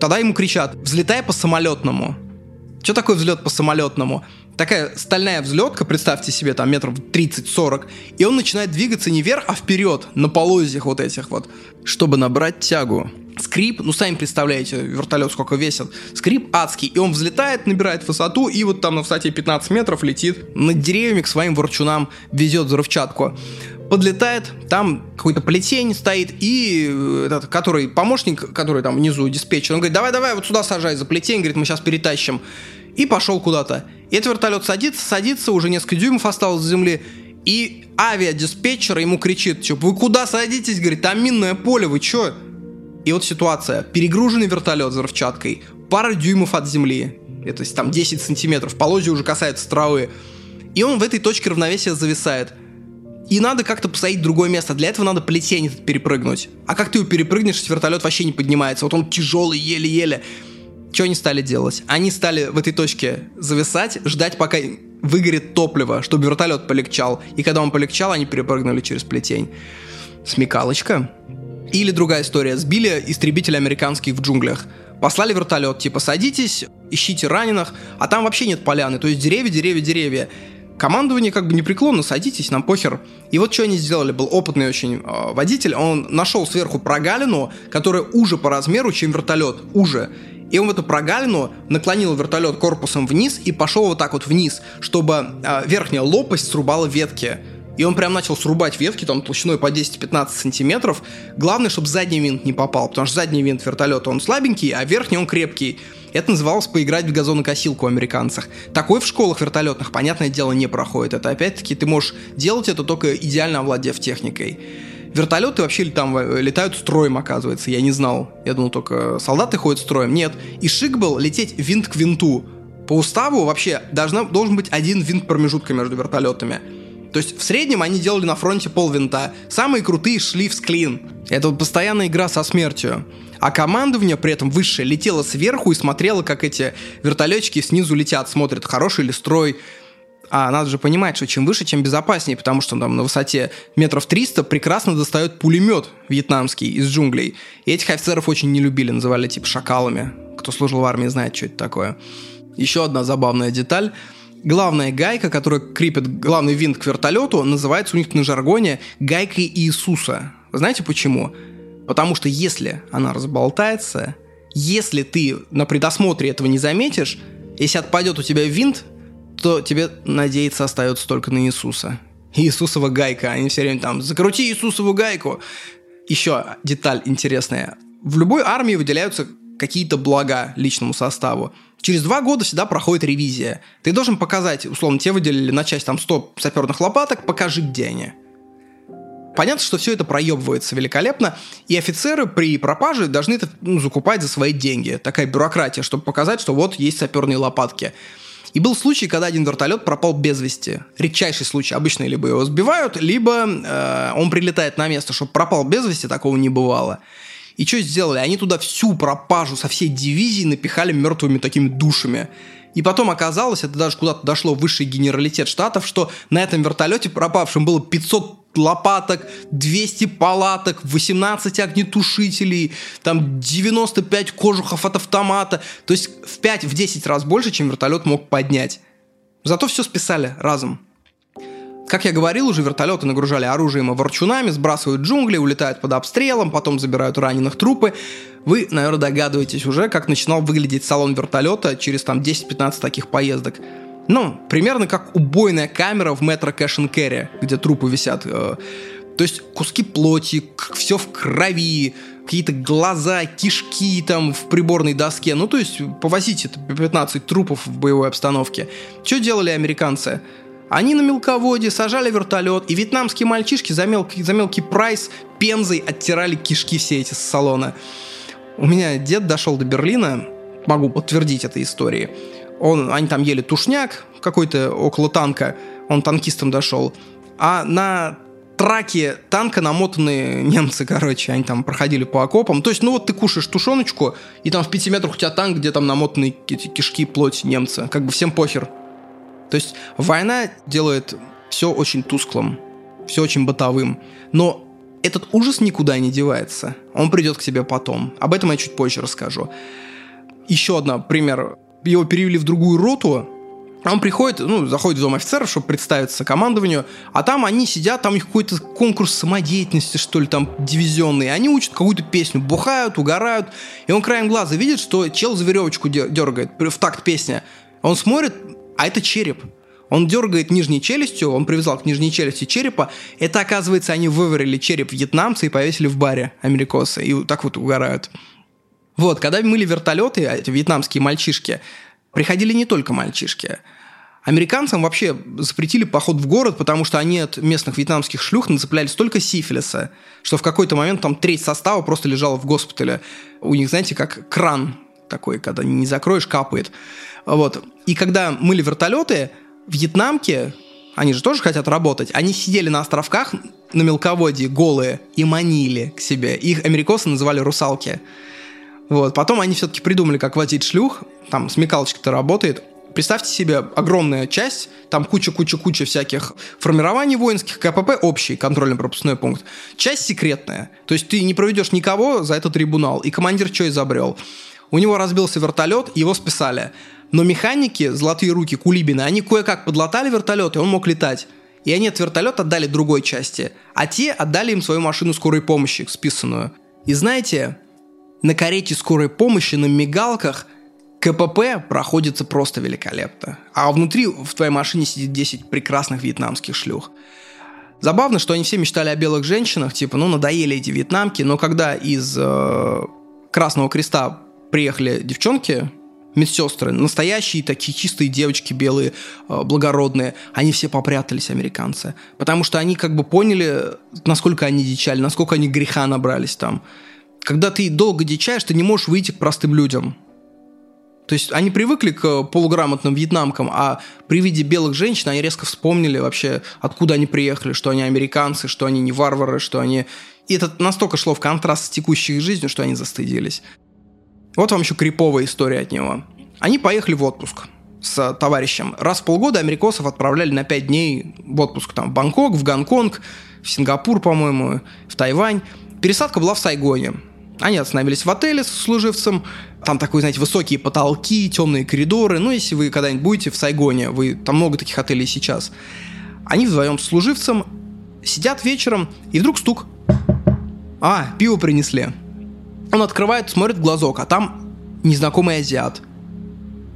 Тогда ему кричат: «Взлетай по самолетному». Что такое взлет по самолетному? Такая стальная взлетка, представьте себе, там метров тридцать-сорок, и он начинает двигаться не вверх, а вперед, на полозьях вот этих вот, чтобы набрать тягу. Скрип, ну сами представляете, вертолет сколько весит, скрип адский, и он взлетает, набирает высоту, и вот там на высоте пятнадцать метров летит над деревьями к своим ворчунам, везет взрывчатку. Подлетает, там какой-то плетень стоит, и этот, который помощник, который там внизу диспетчер, он говорит: давай-давай, вот сюда сажай за плетень, говорит, мы сейчас перетащим. И пошел куда-то. И этот вертолет садится, садится, уже несколько дюймов осталось с земли, и авиадиспетчер ему кричит: вы куда садитесь, говорит, там минное поле, вы че? И вот ситуация. Перегруженный вертолет взрывчаткой, пара дюймов от земли, это там десять сантиметров, полозья уже касаются травы, и он в этой точке равновесия зависает. И надо как-то посадить в другое место. Для этого надо плетень перепрыгнуть. А как ты его перепрыгнешь, если вертолет вообще не поднимается? Вот он тяжелый, еле-еле. Что они стали делать? Они стали в этой точке зависать, ждать, пока выгорит топливо, чтобы вертолет полегчал. И когда он полегчал, они перепрыгнули через плетень. Смекалочка. Или другая история. Сбили истребители американских в джунглях. Послали вертолет, типа, садитесь, ищите раненых. А там вообще нет поляны. То есть деревья, деревья, деревья. Командование как бы непреклонно, садитесь, нам похер. И вот что они сделали, был опытный очень э, водитель, он нашел сверху прогалину, которая уже по размеру, чем вертолет, уже. И он в эту прогалину наклонил вертолет корпусом вниз и пошел вот так вот вниз, чтобы э, верхняя лопасть срубала ветки. И он прям начал срубать ветки, там толщиной по десять-пятнадцать сантиметров. Главное, чтобы задний винт не попал, потому что задний винт вертолета, он слабенький, а верхний он крепкий. Это называлось поиграть в газонокосилку у американцев. Такое в школах вертолетных, понятное дело, не проходит. Это опять-таки ты можешь делать это только идеально овладев техникой. Вертолеты вообще там летают строем, оказывается. Я не знал. Я думал, только солдаты ходят строем. Нет. И шик был лететь винт к винту. По уставу вообще должна, должен быть один винт промежутка между вертолетами. То есть в среднем они делали на фронте полвинта. Самые крутые шли в склин. Это вот постоянная игра со смертью. А командование при этом высшее летело сверху и смотрело, как эти вертолетчики снизу летят, смотрят, хороший ли строй. А надо же понимать, что чем выше, тем безопаснее, потому что там на высоте метров триста прекрасно достает пулемет вьетнамский из джунглей. И этих офицеров очень не любили, называли типа шакалами. Кто служил в армии, знает, что это такое. Еще одна забавная деталь. Главная гайка, которая крепит главный винт к вертолету, называется у них на жаргоне гайкой Иисуса. Вы знаете почему? Потому что если она разболтается, если ты на предосмотре этого не заметишь, если отпадет у тебя винт, то тебе надеяться остается только на Иисуса. Иисусова гайка. Они все время там: закрути Иисусову гайку. Еще деталь интересная. В любой армии выделяются какие-то блага личному составу. Через два года всегда проходит ревизия. Ты должен показать, условно, тебе выделили на часть там сто саперных лопаток, покажи, где они. Понятно, что все это проебывается великолепно, и офицеры при пропаже должны это ну, закупать за свои деньги. Такая бюрократия, чтобы показать, что вот есть саперные лопатки. И был случай, когда один вертолет пропал без вести. Редчайший случай. Обычно либо его сбивают, либо э, он прилетает на место. Чтобы пропал без вести, такого не бывало. И что сделали? Они туда всю пропажу со всей дивизии напихали мертвыми такими душами. И потом оказалось, это даже куда-то дошло высший генералитет штатов, что на этом вертолете пропавшим было 500 лопаток, двести палаток, восемнадцать огнетушителей, там девяносто пять кожухов от автомата. То есть в пять-десять раз больше, чем вертолет мог поднять. Зато все списали разом. Как я говорил, уже вертолеты нагружали оружием и ворчунами, сбрасывают джунгли, улетают под обстрелом, потом забирают раненых трупы. Вы, наверное, догадываетесь уже, как начинал выглядеть салон вертолета через там десять-пятнадцать таких поездок. Ну, примерно как убойная камера в метро Кэш энд Керри, где трупы висят. То есть куски плоти, все в крови, какие-то глаза, кишки там в приборной доске. Ну, то есть повозите пятнадцать трупов в боевой обстановке. Что делали американцы? Они на мелководье сажали вертолет, и вьетнамские мальчишки за мелкий, за мелкий прайс пензой оттирали кишки все эти с салона. У меня дед дошел до Берлина, могу подтвердить этой истории. Он, они там ели тушняк какой-то около танка, он танкистом дошел. А на траке танка намотаны немцы, короче, они там проходили по окопам. То есть, ну вот ты кушаешь тушеночку, и там в пяти метрах у тебя танк, где там намотаны эти кишки, плоть немца. Как бы всем похер. То есть война делает все очень тусклым, все очень бытовым. Но этот ужас никуда не девается. Он придет к тебе потом. Об этом я чуть позже расскажу. Еще один пример. Его перевели в другую роту. Он приходит, ну, заходит в дом офицеров, чтобы представиться командованию. А там они сидят, там у них какой-то конкурс самодеятельности, что ли, там, дивизионный. Они учат какую-то песню, бухают, угорают. И он краем глаза видит, что чел за веревочку дергает в такт песни. Он смотрит... А это череп. Он дергает нижней челюстью, он привязал к нижней челюсти черепа. Это, оказывается, они выварили череп вьетнамца и повесили в баре америкосы. И вот так вот угорают. Вот, когда мыли вертолеты, эти вьетнамские мальчишки, приходили не только мальчишки. Американцам вообще запретили поход в город, потому что они от местных вьетнамских шлюх нацепляли столько сифилиса, что в какой-то момент там треть состава просто лежала в госпитале. У них, знаете, как кран такой, когда не закроешь, капает. Вот. И когда мыли вертолеты, вьетнамки, они же тоже хотят работать, они сидели на островках на мелководье голые и манили к себе. Их америкосы называли русалки. Вот. Потом они все-таки придумали, как водить шлюх. Там смекалочка-то работает. Представьте себе огромная часть, там куча-куча-куча всяких формирований воинских, КПП общий, контрольно-пропускной пункт. Часть секретная. То есть ты не проведешь никого за этот трибунал. И командир что изобрел? У него разбился вертолет, его списали. Но механики, золотые руки Кулибина, они кое-как подлатали вертолет, и он мог летать. И они этот вертолет отдали другой части. А те отдали им свою машину скорой помощи, списанную. И знаете, на карете скорой помощи, на мигалках КПП проходится просто великолепно. А внутри в твоей машине сидит десять прекрасных вьетнамских шлюх. Забавно, что они все мечтали о белых женщинах, типа, ну, надоели эти вьетнамки. Но когда из э, Красного Креста приехали девчонки... медсестры, настоящие такие чистые девочки белые, благородные, они все попрятались, американцы. Потому что они как бы поняли, насколько они дичали, насколько они греха набрались там. Когда ты долго дичаешь, ты не можешь выйти к простым людям. То есть они привыкли к полуграмотным вьетнамкам, а при виде белых женщин они резко вспомнили вообще, откуда они приехали, что они американцы, что они не варвары, что они... И это настолько шло в контраст с текущей жизнью, что они застыдились. Вот вам еще криповая история от него. Они поехали в отпуск с товарищем. Раз в полгода америкосов отправляли на пять дней в отпуск. Там, в Бангкок, в Гонконг, в Сингапур, по-моему, в Тайвань. Пересадка была в Сайгоне. Они остановились в отеле с служивцем. Там такой, знаете, высокие потолки, темные коридоры. Ну, если вы когда-нибудь будете в Сайгоне, вы, там много таких отелей сейчас. Они вдвоем с служивцем сидят вечером, и вдруг стук. А, пиво принесли. Он открывает, смотрит в глазок, а там незнакомый азиат.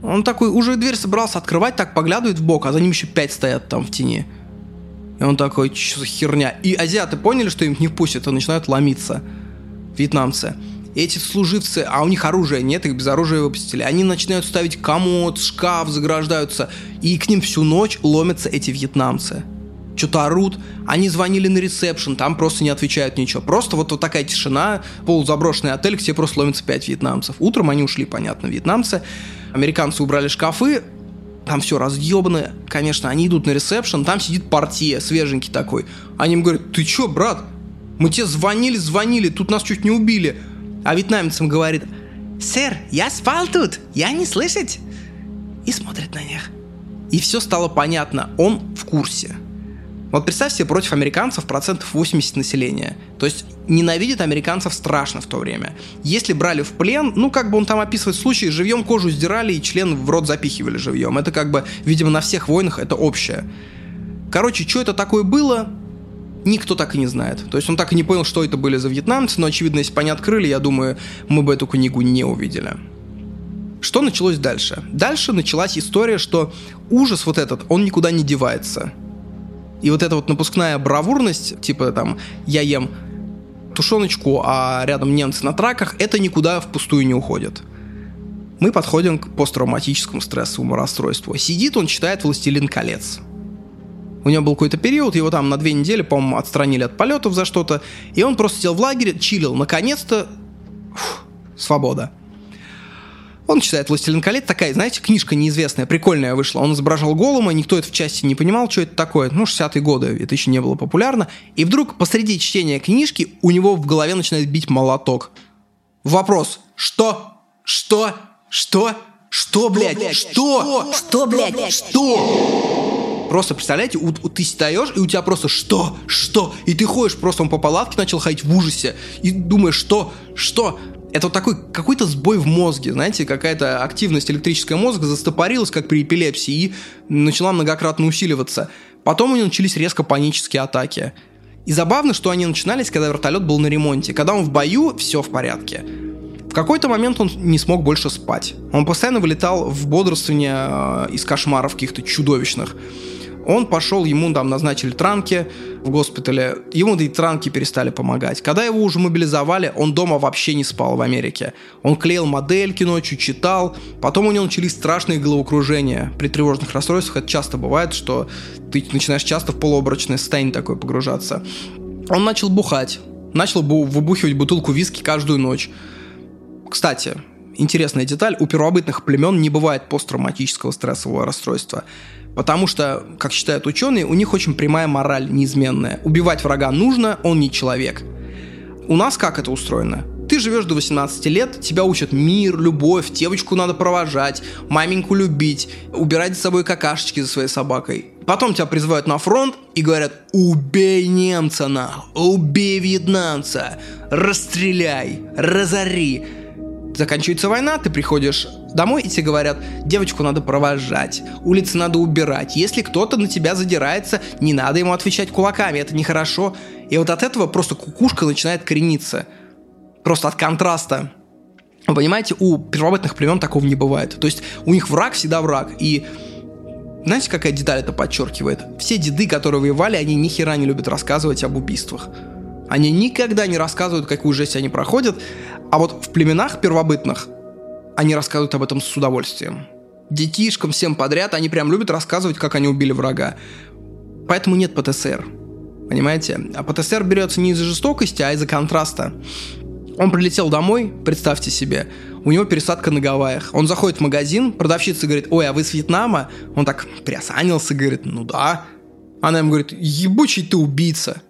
Он такой, уже дверь собрался открывать, так поглядывает в бок, а за ним еще пять стоят там в тени. И он такой, что за херня? И азиаты поняли, что им не впустят, и начинают ломиться. Вьетнамцы. Эти служивцы, а у них оружия нет, их без оружия выпустили. Они начинают ставить комод, шкаф, заграждаются. И к ним всю ночь ломятся эти вьетнамцы. Что-то орут, они звонили на ресепшн, там просто не отвечают ничего. Просто вот, вот такая тишина, полузаброшенный отель, где просто ломятся пять вьетнамцев. Утром они ушли, понятно, вьетнамцы. Американцы убрали шкафы, там все разъебано, конечно, они идут на ресепшн, там сидит партия, свеженький такой. Они им говорят, ты че, брат, мы тебе звонили, звонили, тут нас чуть не убили. А вьетнамец им говорит, сэр, я спал тут, я не слышать. И смотрит на них. И все стало понятно, он в курсе. Вот представь себе, против американцев процентов восемьдесят населения. То есть ненавидит американцев страшно в то время. Если брали в плен, ну как бы он там описывает случаи, живьем кожу сдирали и член в рот запихивали живьем. Это как бы, видимо, на всех войнах это общее. Короче, что это такое было, никто так и не знает. То есть он так и не понял, что это были за вьетнамцы, но, очевидно, если бы они открыли, я думаю, мы бы эту книгу не увидели. Что началось дальше? Дальше началась история, что ужас вот этот, он никуда не девается. И вот эта вот напускная бравурность, типа там «я ем тушеночку, а рядом немцы на траках», это никуда впустую не уходит. Мы подходим к посттравматическому стрессовому расстройству. Сидит он, читает «Властелин колец». У него был какой-то период, его там на две недели, по-моему, отстранили от полетов за что-то, и он просто сидел в лагере, чилил. Наконец-то, фу, свобода. Он читает «Властелин колец», такая, знаете, книжка неизвестная, прикольная вышла. Он изображал Голлума, никто это в части не понимал, что это такое. Ну, шестидесятые годы, это еще не было популярно. И вдруг посреди чтения книжки у него в голове начинает бить молоток. Вопрос: что? Что? Что? Что, блядь? Что? Что, блядь? Что? Просто, представляете, у, у, ты стоишь, и у тебя просто «что? Что?». И ты ходишь, просто он по палатке начал ходить в ужасе. И думаешь «что? Что?». Это вот такой какой-то сбой в мозге, знаете, какая-то активность электрического мозга застопорилась, как при эпилепсии, и начала многократно усиливаться. Потом у него начались резко панические атаки. И забавно, что они начинались, когда вертолет был на ремонте. Когда он в бою, все в порядке. В какой-то момент он не смог больше спать. Он постоянно вылетал в бодрствование из кошмаров каких-то чудовищных. Он пошел, ему там назначили транки в госпитале, ему да и транки перестали помогать. Когда его уже мобилизовали, он дома вообще не спал в Америке. Он клеил модельки ночью, читал. Потом у него начались страшные головокружения. При тревожных расстройствах это часто бывает, что ты начинаешь часто в полуобморочное состояние такое погружаться. Он начал бухать, начал выбухивать бутылку виски каждую ночь. Кстати, интересная деталь, у первобытных племен не бывает посттравматического стрессового расстройства. Потому что, как считают ученые, у них очень прямая мораль неизменная. Убивать врага нужно, он не человек. У нас как это устроено? Ты живешь до восемнадцати лет, тебя учат мир, любовь, девочку надо провожать, маменьку любить, убирать за собой какашечки за своей собакой. Потом тебя призывают на фронт и говорят: убей немца нах, убей вьетнамца, расстреляй, разори. Заканчивается война, ты приходишь домой, и тебе говорят: девочку надо провожать, улицы надо убирать. Если кто-то на тебя задирается, не надо ему отвечать кулаками, это нехорошо. И вот от этого просто кукушка начинает крениться. Просто от контраста. Вы понимаете, у первобытных племен такого не бывает. То есть у них враг всегда враг. И знаете, какая деталь это подчеркивает? Все деды, которые воевали, они ни хера не любят рассказывать об убийствах. Они никогда не рассказывают, какую жесть они проходят, а вот в племенах первобытных они рассказывают об этом с удовольствием. Детишкам, всем подряд, они прям любят рассказывать, как они убили врага. Поэтому нет ПТСР, понимаете? А ПТСР берется не из-за жестокости, а из-за контраста. Он прилетел домой, представьте себе, у него пересадка на Гавайях. Он заходит в магазин, продавщица говорит: ой, а вы с Вьетнама? Он так приосанился, говорит: ну да. Она ему говорит: ебучий ты убийца.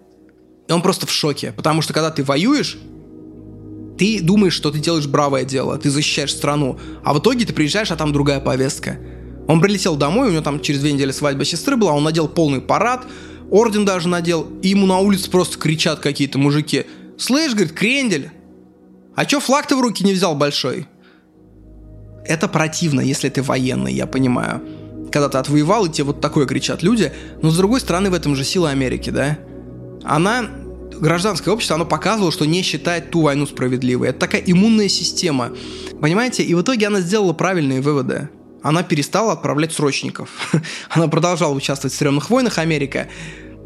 И он просто в шоке, потому что когда ты воюешь, ты думаешь, что ты делаешь бравое дело, ты защищаешь страну, а в итоге ты приезжаешь, а там другая повестка. Он прилетел домой, у него там через две недели свадьба сестры была, он надел полный парад, орден даже надел, и ему на улице просто кричат какие-то мужики: слышь, говорит, крендель, а чё флаг-то в руки не взял большой? Это противно, если ты военный, я понимаю. Когда ты отвоевал, и тебе вот такое кричат люди, но с другой стороны в этом же сила Америки, да? Она, гражданское общество, оно показывало, что не считает ту войну справедливой. Это такая иммунная система. Понимаете? И в итоге она сделала правильные выводы. Она перестала отправлять срочников. Она продолжала участвовать в стрёмных войнах Америка.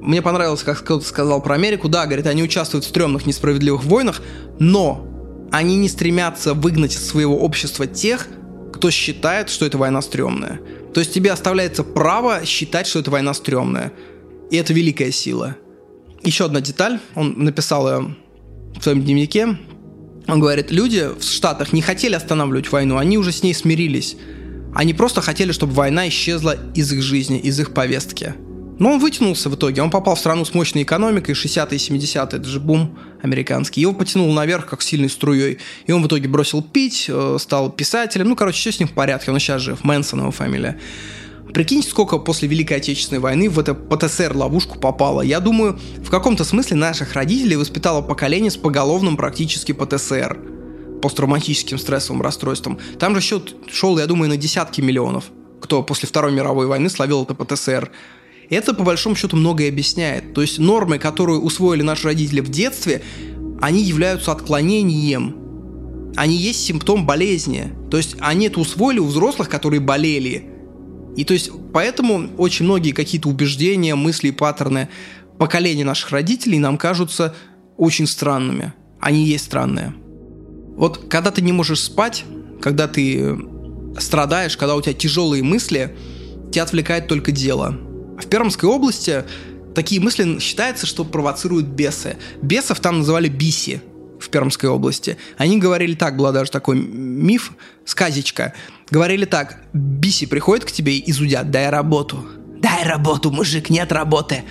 Мне понравилось, как кто-то сказал про Америку. Да, говорит, они участвуют в стрёмных, несправедливых войнах, но они не стремятся выгнать из своего общества тех, кто считает, что эта война стрёмная. То есть тебе оставляется право считать, что эта война стрёмная. И это великая сила. Еще одна деталь, он написал ее в своем дневнике. Он говорит: люди в Штатах не хотели останавливать войну, они уже с ней смирились. Они просто хотели, чтобы война исчезла из их жизни, из их повестки. Но он вытянулся в итоге, он попал в страну с мощной экономикой, шестидесятые и семидесятые, это же бум американский. Его потянуло наверх, как сильной струей. И он в итоге бросил пить, стал писателем. Ну, короче, все с ним в порядке, он сейчас жив, Мэнсон его фамилия. Прикиньте, сколько после Великой Отечественной войны в эту ПТСР-ловушку попало. Я думаю, в каком-то смысле наших родителей воспитало поколение с поголовным практически ПТСР, посттравматическим стрессовым расстройством. Там же счет шел, я думаю, на десятки миллионов, кто после Второй мировой войны словил это ПТСР. Это, по большому счету, многое объясняет. То есть нормы, которые усвоили наши родители в детстве, они являются отклонением. Они есть симптом болезни. То есть они это усвоили у взрослых, которые болели. И то есть поэтому очень многие какие-то убеждения, мысли и паттерны поколения наших родителей нам кажутся очень странными. Они есть странные. Вот когда ты не можешь спать, когда ты страдаешь, когда у тебя тяжелые мысли, тебя отвлекает только дело. В Пермской области такие мысли считается, что провоцируют бесы. Бесов там называли биси в Пермской области. Они говорили так, была даже такой миф, сказочка. Говорили так: биси приходят к тебе и зудят: дай работу. Дай работу, мужик, нет работы.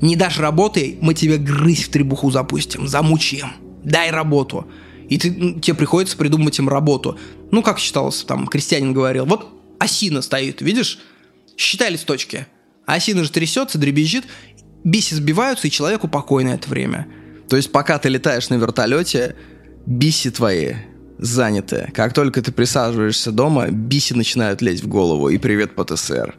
Не дашь работы, мы тебе грызть в требуху запустим, замучим. Дай работу. И ты, тебе приходится придумать им работу. Ну, как считалось, там, крестьянин говорил: вот осина стоит, видишь? Считали точки. Осина же трясется, дребезжит, биси сбиваются, и человеку покойно это время. То есть пока ты летаешь на вертолете, биси твои заняты. Как только ты присаживаешься дома, биси начинают лезть в голову. И привет, ПТСР.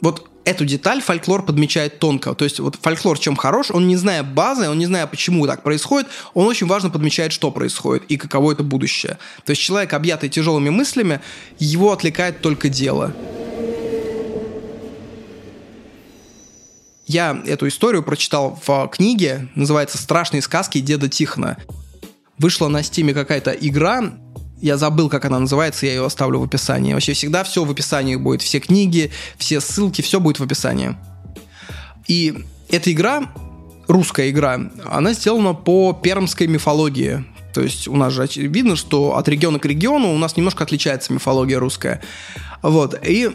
Вот эту деталь фольклор подмечает тонко. То есть вот фольклор чем хорош? Он, не зная базы, он не зная, почему так происходит, он очень важно подмечает, что происходит и каково это будущее. То есть человек, объятый тяжелыми мыслями, его отвлекает только дело. Я эту историю прочитал в книге, называется «Страшные сказки деда Тихона». Вышла на Стиме какая-то игра, я забыл, как она называется, я ее оставлю в описании. Вообще всегда все в описании будет, все книги, все ссылки, все будет в описании. И эта игра, русская игра, она сделана по пермской мифологии. То есть у нас же видно, что от региона к региону у нас немножко отличается мифология русская. Вот, и...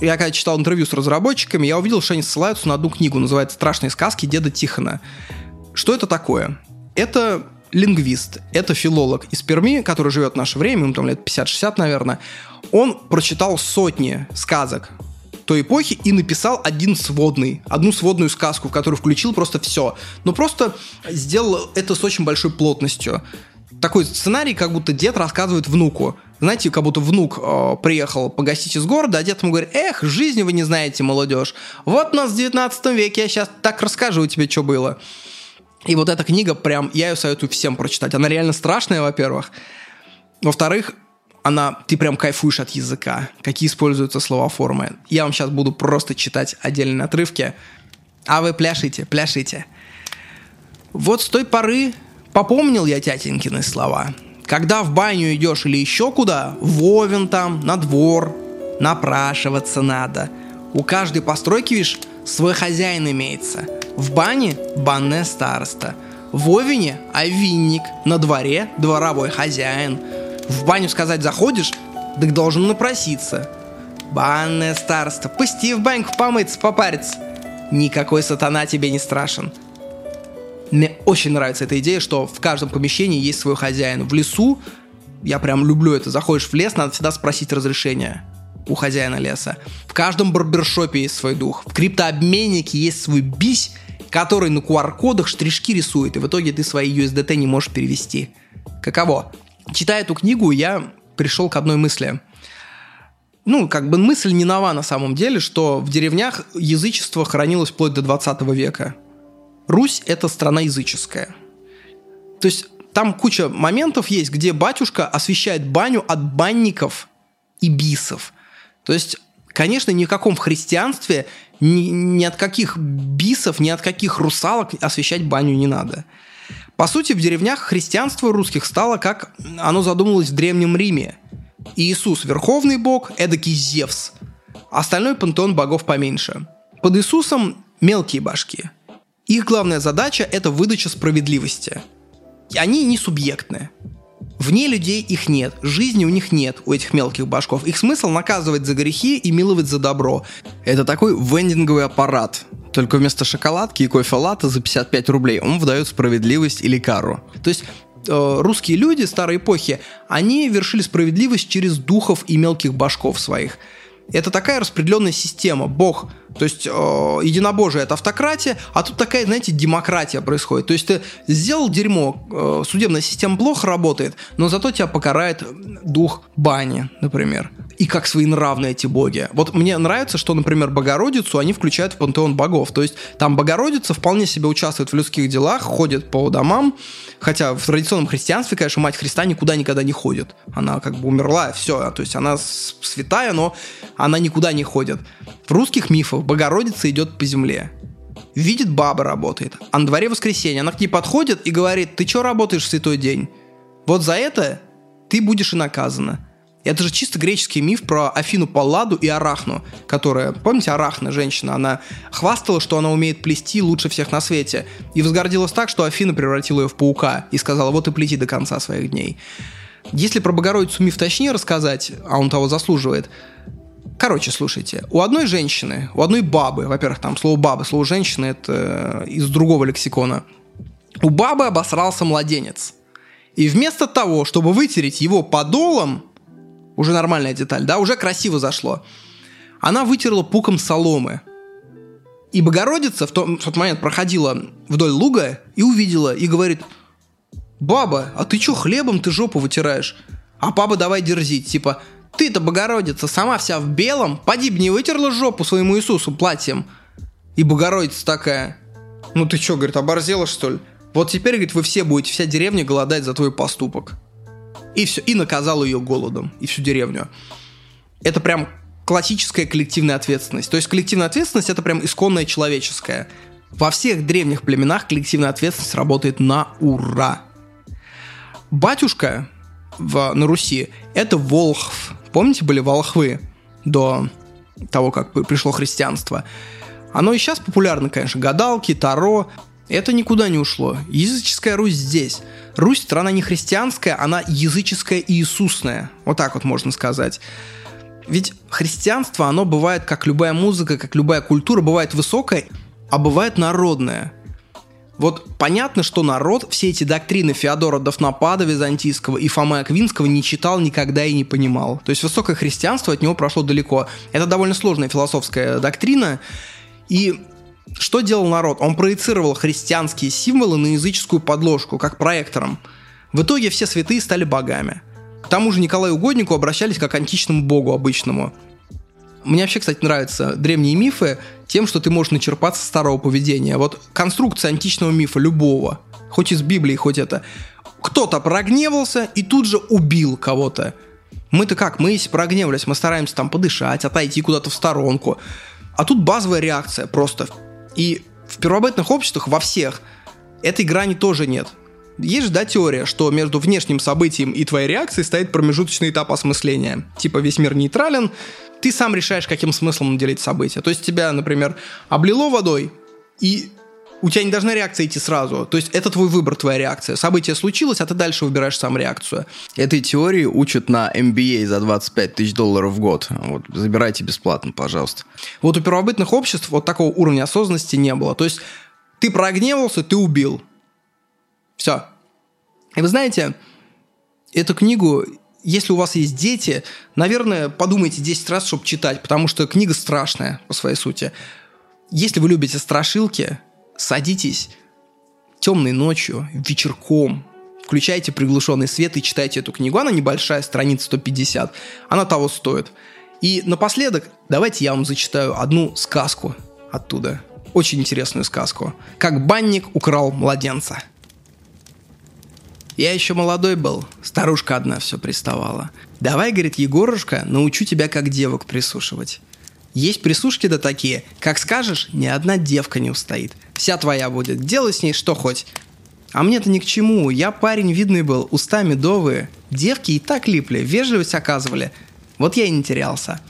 Я когда читал интервью с разработчиками, я увидел, что они ссылаются на одну книгу, называется «Страшные сказки деда Тихона». Что это такое? Это лингвист, это филолог из Перми, который живет в наше время, ему там лет пятьдесят-шестьдесят, наверное. Он прочитал сотни сказок той эпохи и написал один сводный, одну сводную сказку, в которую включил просто все. Но просто сделал это с очень большой плотностью. Такой сценарий, как будто дед рассказывает внуку. Знаете, как будто внук э, приехал погостить из города, а дед ему говорит: эх, жизни вы не знаете, молодежь. Вот нас в девятнадцатом веке, я сейчас так расскажу тебе, что было. И вот эта книга, прям, я ее советую всем прочитать. Она реально страшная, во-первых. Во-вторых, она, ты прям кайфуешь от языка, какие используются словоформы. Я вам сейчас буду просто читать отдельные отрывки, а вы пляшите, пляшите. Вот с той поры попомнил я тятенькины слова. Когда в баню идешь или еще куда, вовен там, на двор, напрашиваться надо. У каждой постройки, видишь, свой хозяин имеется. В бане банная староста, в овине овинник, на дворе дворовой хозяин. В баню сказать заходишь, так должен напроситься. Банная староста, пусти в баньку помыться, попариться. Никакой сатана тебе не страшен. Мне очень нравится эта идея, что в каждом помещении есть свой хозяин. В лесу, я прям люблю это, заходишь в лес, надо всегда спросить разрешение у хозяина леса. В каждом барбершопе есть свой дух. В криптообменнике есть свой бись, который на ку ар-кодах штришки рисует, и в итоге ты свои ю эс ди ти не можешь перевести. Каково? Читая эту книгу, я пришел к одной мысли. Ну, как бы мысль не нова на самом деле, что в деревнях язычество хранилось вплоть до двадцатого века. Русь – это страна языческая. То есть там куча моментов есть, где батюшка освещает баню от банников и бисов. То есть, конечно, ни в каком христианстве, ни, ни от каких бисов, ни от каких русалок освещать баню не надо. По сути, в деревнях христианство русских стало, как оно задумывалось в Древнем Риме. Иисус – верховный бог, эдакий Зевс. Остальной пантеон богов поменьше. Под Иисусом – мелкие башки. Их главная задача – это выдача справедливости. Они не субъектны. Вне людей их нет, жизни у них нет, у этих мелких башков. Их смысл – наказывать за грехи и миловать за добро. Это такой вендинговый аппарат. Только вместо шоколадки и кофе-латте за пятьдесят пять рублей он выдает справедливость или кару. То есть э, русские люди старой эпохи, они вершили справедливость через духов и мелких башков своих. Это такая распределенная система, бог. То есть э, единобожие — это автократия, а тут такая, знаете, демократия происходит. То есть ты сделал дерьмо, э, судебная система плохо работает, но зато тебя покарает дух бани, например. И как своенравные эти боги. Вот мне нравится, что, например, Богородицу они включают в пантеон богов. То есть там Богородица вполне себе участвует в людских делах, ходит по домам. Хотя в традиционном христианстве, конечно, Мать Христа никуда никогда не ходит. Она как бы умерла, и все. То есть она святая, но она никуда не ходит. В русских мифах Богородица идет по земле. Видит, баба работает. А на дворе воскресенье. Она к ней подходит и говорит: ты что работаешь в святой день? Вот за это ты будешь и наказана. Это же чисто греческий миф про Афину Палладу и Арахну, которая, помните, Арахна, женщина, она хвастала, что она умеет плести лучше всех на свете, и возгордилась так, что Афина превратила ее в паука и сказала: вот и плети до конца своих дней. Если про Богородицу миф точнее рассказать, а он того заслуживает. Короче, слушайте, у одной женщины, у одной бабы, во-первых, там слово баба, слово женщина — это из другого лексикона. У бабы обосрался младенец. И вместо того, чтобы вытереть его подолом, уже нормальная деталь, да, уже красиво зашло. Она вытерла пуком соломы. И Богородица в, том, в тот момент проходила вдоль луга и увидела, и говорит: баба, а ты чё хлебом ты жопу вытираешь? А баба давай дерзить, типа: ты-то, Богородица, сама вся в белом, поди б не вытерла жопу своему Иисусу платьем. И Богородица такая: ну ты чё, говорит, оборзела, что ли? Вот теперь, говорит, вы все будете, вся деревня голодать за твой поступок. И все, и наказал ее голодом, и всю деревню. Это прям классическая коллективная ответственность. То есть коллективная ответственность — это прям исконная человеческая. Во всех древних племенах коллективная ответственность работает на ура. Батюшка в, на Руси — это волхв. Помните, были волхвы до того, как пришло христианство? Оно и сейчас популярно, конечно. Гадалки, таро. Это никуда не ушло. Языческая Русь здесь. Русь — страна не христианская, она языческая и иисусная. Вот так вот можно сказать. Ведь христианство, оно бывает, как любая музыка, как любая культура, бывает высокая, а бывает народная. Вот понятно, что народ все эти доктрины Феодора Дафнопада византийского и Фомы Аквинского не читал никогда и не понимал. То есть высокое христианство от него прошло далеко. Это довольно сложная философская доктрина, и... Что делал народ? Он проецировал христианские символы на языческую подложку, как проектором. В итоге все святые стали богами. К тому же Николаю Угоднику обращались как к античному богу обычному. Мне вообще, кстати, нравятся древние мифы тем, что ты можешь начерпаться старого поведения. Вот конструкция античного мифа, любого, хоть из Библии, хоть это. Кто-то прогневался и тут же убил кого-то. Мы-то как? Мы, если прогневались, мы стараемся там подышать, отойти куда-то в сторонку. А тут базовая реакция просто... И в первобытных обществах, во всех, этой грани тоже нет. Есть же, да, теория, что между внешним событием и твоей реакцией стоит промежуточный этап осмысления. Типа весь мир нейтрален, ты сам решаешь, каким смыслом наделить события. То есть тебя, например, облило водой, и у тебя не должна реакция идти сразу. То есть это твой выбор, твоя реакция. Событие случилось, а ты дальше выбираешь сам реакцию. Этой теории учат на эм би эй за двадцать пять тысяч долларов в год. Вот, забирайте бесплатно, пожалуйста. Вот у первобытных обществ вот такого уровня осознанности не было. То есть ты прогневался, ты убил. Все. И вы знаете, эту книгу, если у вас есть дети, наверное, подумайте десять раз, чтобы читать, потому что книга страшная по своей сути. Если вы любите страшилки... Садитесь темной ночью, вечерком, включайте приглушенный свет и читайте эту книгу. Она небольшая, страниц сто пятьдесят, она того стоит. И напоследок давайте я вам зачитаю одну сказку оттуда, очень интересную сказку. «Как банник украл младенца». «Я еще молодой был, старушка одна все приставала. Давай, говорит, Егорушка, научу тебя, как девок присушивать. Есть присушки-то такие, как скажешь, ни одна девка не устоит. Вся твоя будет, делай с ней что хоть. А мне-то ни к чему, я парень видный был, уста медовые. Девки и так липли, вежливость оказывали. Вот я и не терялся.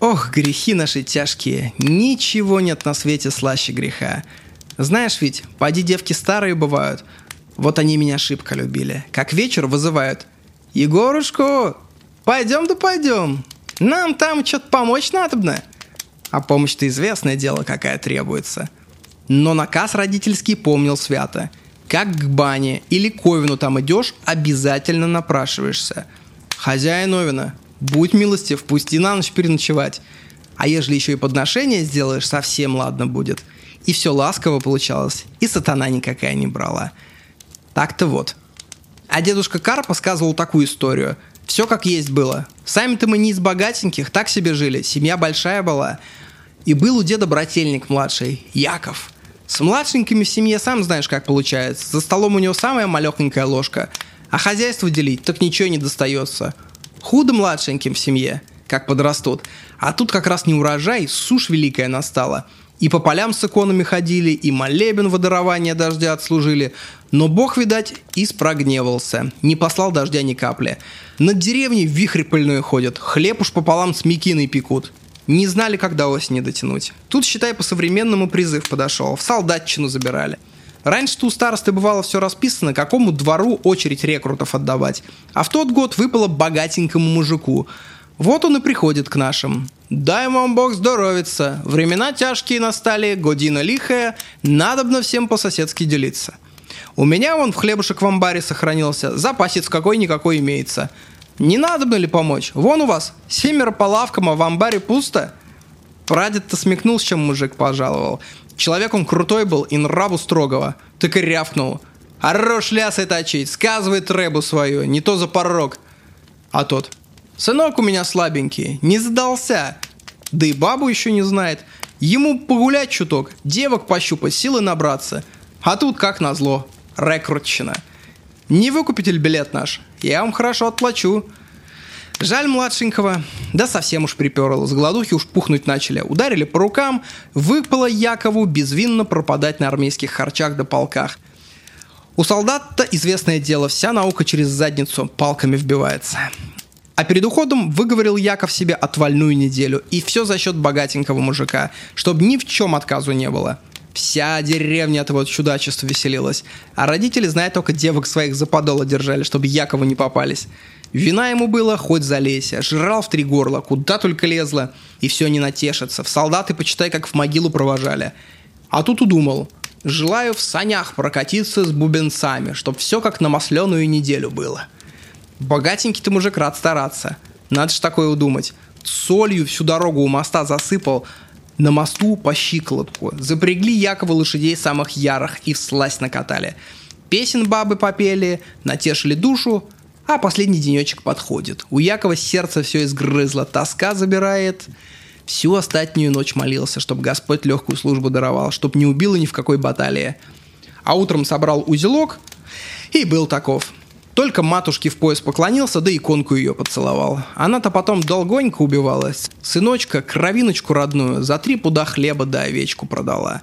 Ох, грехи наши тяжкие, ничего нет на свете слаще греха. Знаешь ведь, поди девки старые бывают. Вот они меня шибко любили, как вечер вызывают. Егорушку, пойдем да пойдем». Нам там что-то помочь надобно. А помощь-то известное дело, какая требуется. Но наказ родительский помнил свято. Как к бане или к овину там идешь, обязательно напрашиваешься. Хозяин овина, будь милостив, пусти на ночь переночевать. А ежели еще и подношение сделаешь, совсем ладно будет. И все ласково получалось, и сатана никакая не брала. Так-то вот. А дедушка Карп рассказывал такую историю. Все как есть было. Сами-то мы не из богатеньких, так себе жили, семья большая была. И был у деда брательник младший, Яков. С младшенькими в семье сам знаешь, как получается. За столом у него самая малехонькая ложка. А хозяйство делить так ничего не достается. Худо младшеньким в семье, как подрастут. А тут как раз не урожай, сушь великая настала. И по полям с иконами ходили, и молебен во дарование дождя отслужили. Но Бог, видать, испрогневался. Не послал дождя ни капли. Над деревней вихрь пыльной ходит. Хлеб уж пополам с мекиной пекут. Не знали, как до осени дотянуть. Тут, считай, по-современному призыв подошел. В солдатчину забирали. Раньше-то у старосты бывало все расписано, какому двору очередь рекрутов отдавать. А в тот год выпало богатенькому мужику. Вот он и приходит к нашим. «Дай вам Бог здоровиться, времена тяжкие настали, година лихая, надобно всем по-соседски делиться. У меня вон в хлебушек в амбаре сохранился, запасец какой-никакой имеется. Не надобно ли помочь? Вон у вас семеро по лавкам, а в амбаре пусто». Прадед-то смекнул, с чем мужик пожаловал. Человек он крутой был и нраву строгого. Так и рявкнул: «Хорош лясы точить, сказывает рыбу свою, не то за порог». А тот: «Сынок у меня слабенький, не задался, да и бабу еще не знает. Ему погулять чуток, девок пощупать, силы набраться. А тут, как назло, рекрутщина. Не выкупите ли билет наш? Я вам хорошо отплачу». Жаль младшенького, да совсем уж приперло, с голодухи уж пухнуть начали. Ударили по рукам, выпало Якову безвинно пропадать на армейских харчах да полках. У солдат-то, известное дело, вся наука через задницу палками вбивается. А перед уходом выговорил Яков себе отвальную неделю, и все за счет богатенького мужика, чтобы ни в чем отказу не было. Вся деревня от его чудачества веселилась, а родители, зная, только девок своих за подола держали, чтобы Якову не попались. Вина ему было хоть залейся, жрал в три горла, куда только лезла, и все не натешится. В солдаты, почитай, как в могилу провожали. А тут удумал: желаю в санях прокатиться с бубенцами, чтоб все как на масленую неделю было. Богатенький-то мужик рад стараться. Надо же такое удумать. Солью всю дорогу у моста засыпал, на мосту по щиколотку. Запрягли Якова лошадей самых ярых и вслась накатали. Песен бабы попели, натешили душу, а последний денечек подходит. У Якова сердце все изгрызло, тоска забирает. Всю остатнюю ночь молился, чтоб Господь легкую службу даровал, чтоб не убило ни в какой баталии. А утром собрал узелок и был таков. Только матушке в пояс поклонился, да иконку ее поцеловал. Она-то потом долгонько убивалась. Сыночка кровиночку родную за три пуда хлеба да овечку продала.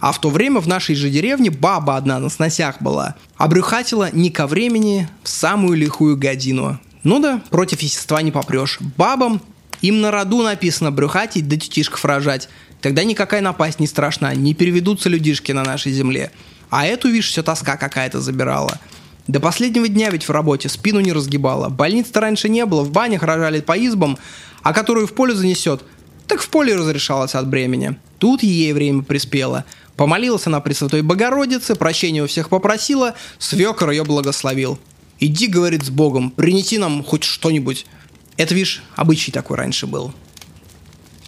А в то время в нашей же деревне баба одна на сносях была. Обрюхатила не ко времени, в самую лихую годину. Ну да, против естества не попрешь. Бабам им на роду написано брюхатить да детишков рожать. Тогда никакая напасть не страшна, не переведутся людишки на нашей земле. А эту, видишь, все тоска какая-то забирала. До последнего дня ведь в работе спину не разгибала. Больниц-то раньше не было, в банях рожали по избам, а которую в поле занесет, так в поле разрешалось от бремени. Тут ей время приспело. Помолилась она Пресвятой Богородице, прощения у всех попросила, свекор ее благословил. «Иди, — говорит, — с Богом, принеси нам хоть что-нибудь». Это, вишь, обычай такой раньше был.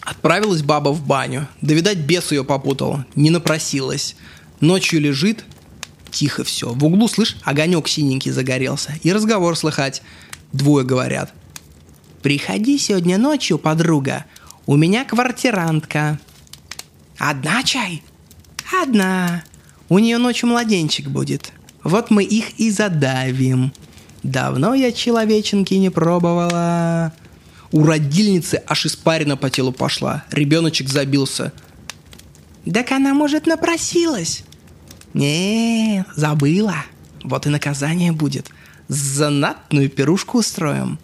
Отправилась баба в баню, да, видать, бес ее попутал, не напросилась. Ночью лежит, тихо все. В углу, слышь, огонек синенький загорелся. И разговор слыхать. Двое говорят: «Приходи сегодня ночью, подруга. У меня квартирантка». «Одна чай?» «Одна. У нее ночью младенчик будет. Вот мы их и задавим. Давно я человеченки не пробовала». У родильницы аж испарина по телу пошла. Ребеночек забился. «Так она, может, напросилась?» «Не, забыла. Вот и наказание будет. Знатную пирушку устроим».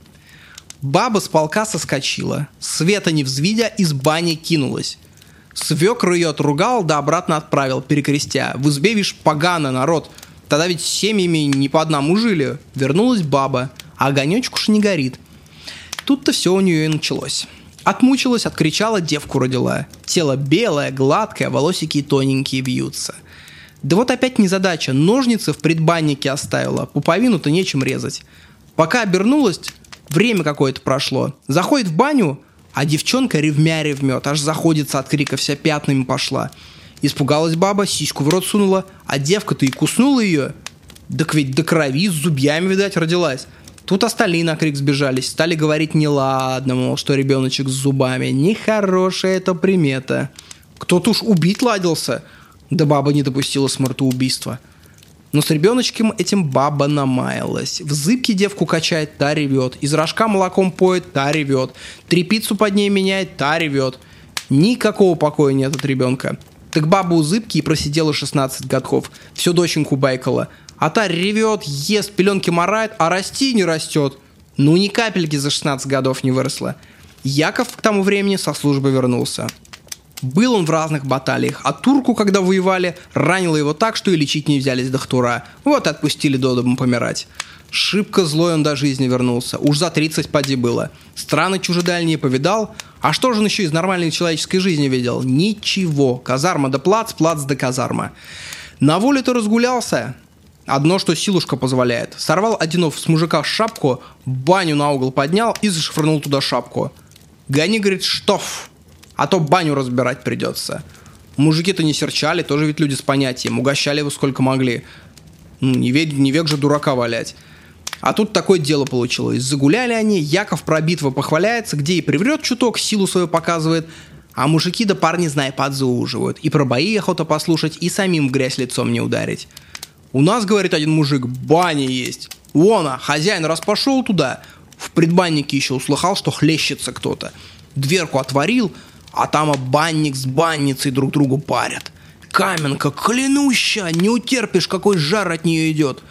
Баба с полка соскочила, света не взвидя, из бани кинулась. Свекр ее отругал, да обратно отправил, перекрестя: «В избе, вишь, погано, народ. Тогда ведь семьями не по одному жили». Вернулась баба, а огонечек уж не горит. Тут-то все у нее и началось. Отмучилась, откричала, девку родила. Тело белое, гладкое, волосики тоненькие вьются. Да вот опять незадача, ножницы в предбаннике оставила, пуповину-то нечем резать. Пока обернулась, Время какое-то прошло. Заходит в баню, а девчонка ревмя ревмет, аж заходится от крика, вся пятнами пошла. Испугалась баба, сиську в рот сунула, а девка-то и куснула ее. Так ведь до крови, с зубьями, видать, родилась. Тут остальные на крик сбежались, стали говорить неладно, мол, что ребеночек с зубами. Нехорошая это примета. Кто-то уж убить ладился, да баба не допустила смертоубийства. Но с ребеночком этим баба намаялась. В зыбке девку качает, та ревет. Из рожка молоком поет, та ревет. Трепицу под ней меняет, та ревет. Никакого покоя нет от ребенка. Так баба у зыбки и просидела шестнадцать годков. Всю доченьку байкала. А та ревет, ест, пеленки марает, а расти не растет. Ну ни капельки за шестнадцать годов не выросла. Яков к тому времени со службы вернулся. Был он в разных баталиях, а турку, когда воевали, ранило его так, что и лечить не взялись дохтура. Вот и отпустили додому помирать. Шибко злой он до жизни вернулся, уж за тридцать поди было. Страны чужедальние повидал, а что же он еще из нормальной человеческой жизни видел? Ничего, казарма да плац, плац да казарма. На воле-то разгулялся, одно что силушка позволяет. Сорвал Одинов с мужика шапку, баню на угол поднял и зашвырнул туда шапку. Гони, говорит, штоф. А то баню разбирать придется. Мужики-то не серчали, тоже ведь люди с понятием. Угощали его сколько могли. Ну, не век, не век же дурака валять. А тут такое дело получилось. Загуляли они, Яков про битву похваляется, где и приврет чуток, силу свою показывает. А мужики да парни, знай, подзауживают. И про бои охота послушать, и самим в грязь лицом не ударить. У нас, говорит один мужик, баня есть. Вон, хозяин раз пошел туда, в предбаннике еще услыхал, что хлещется кто-то. Дверку отворил, а там банник с банницей друг другу парят. Каменка клянущая, не утерпишь, какой жар от нее идет.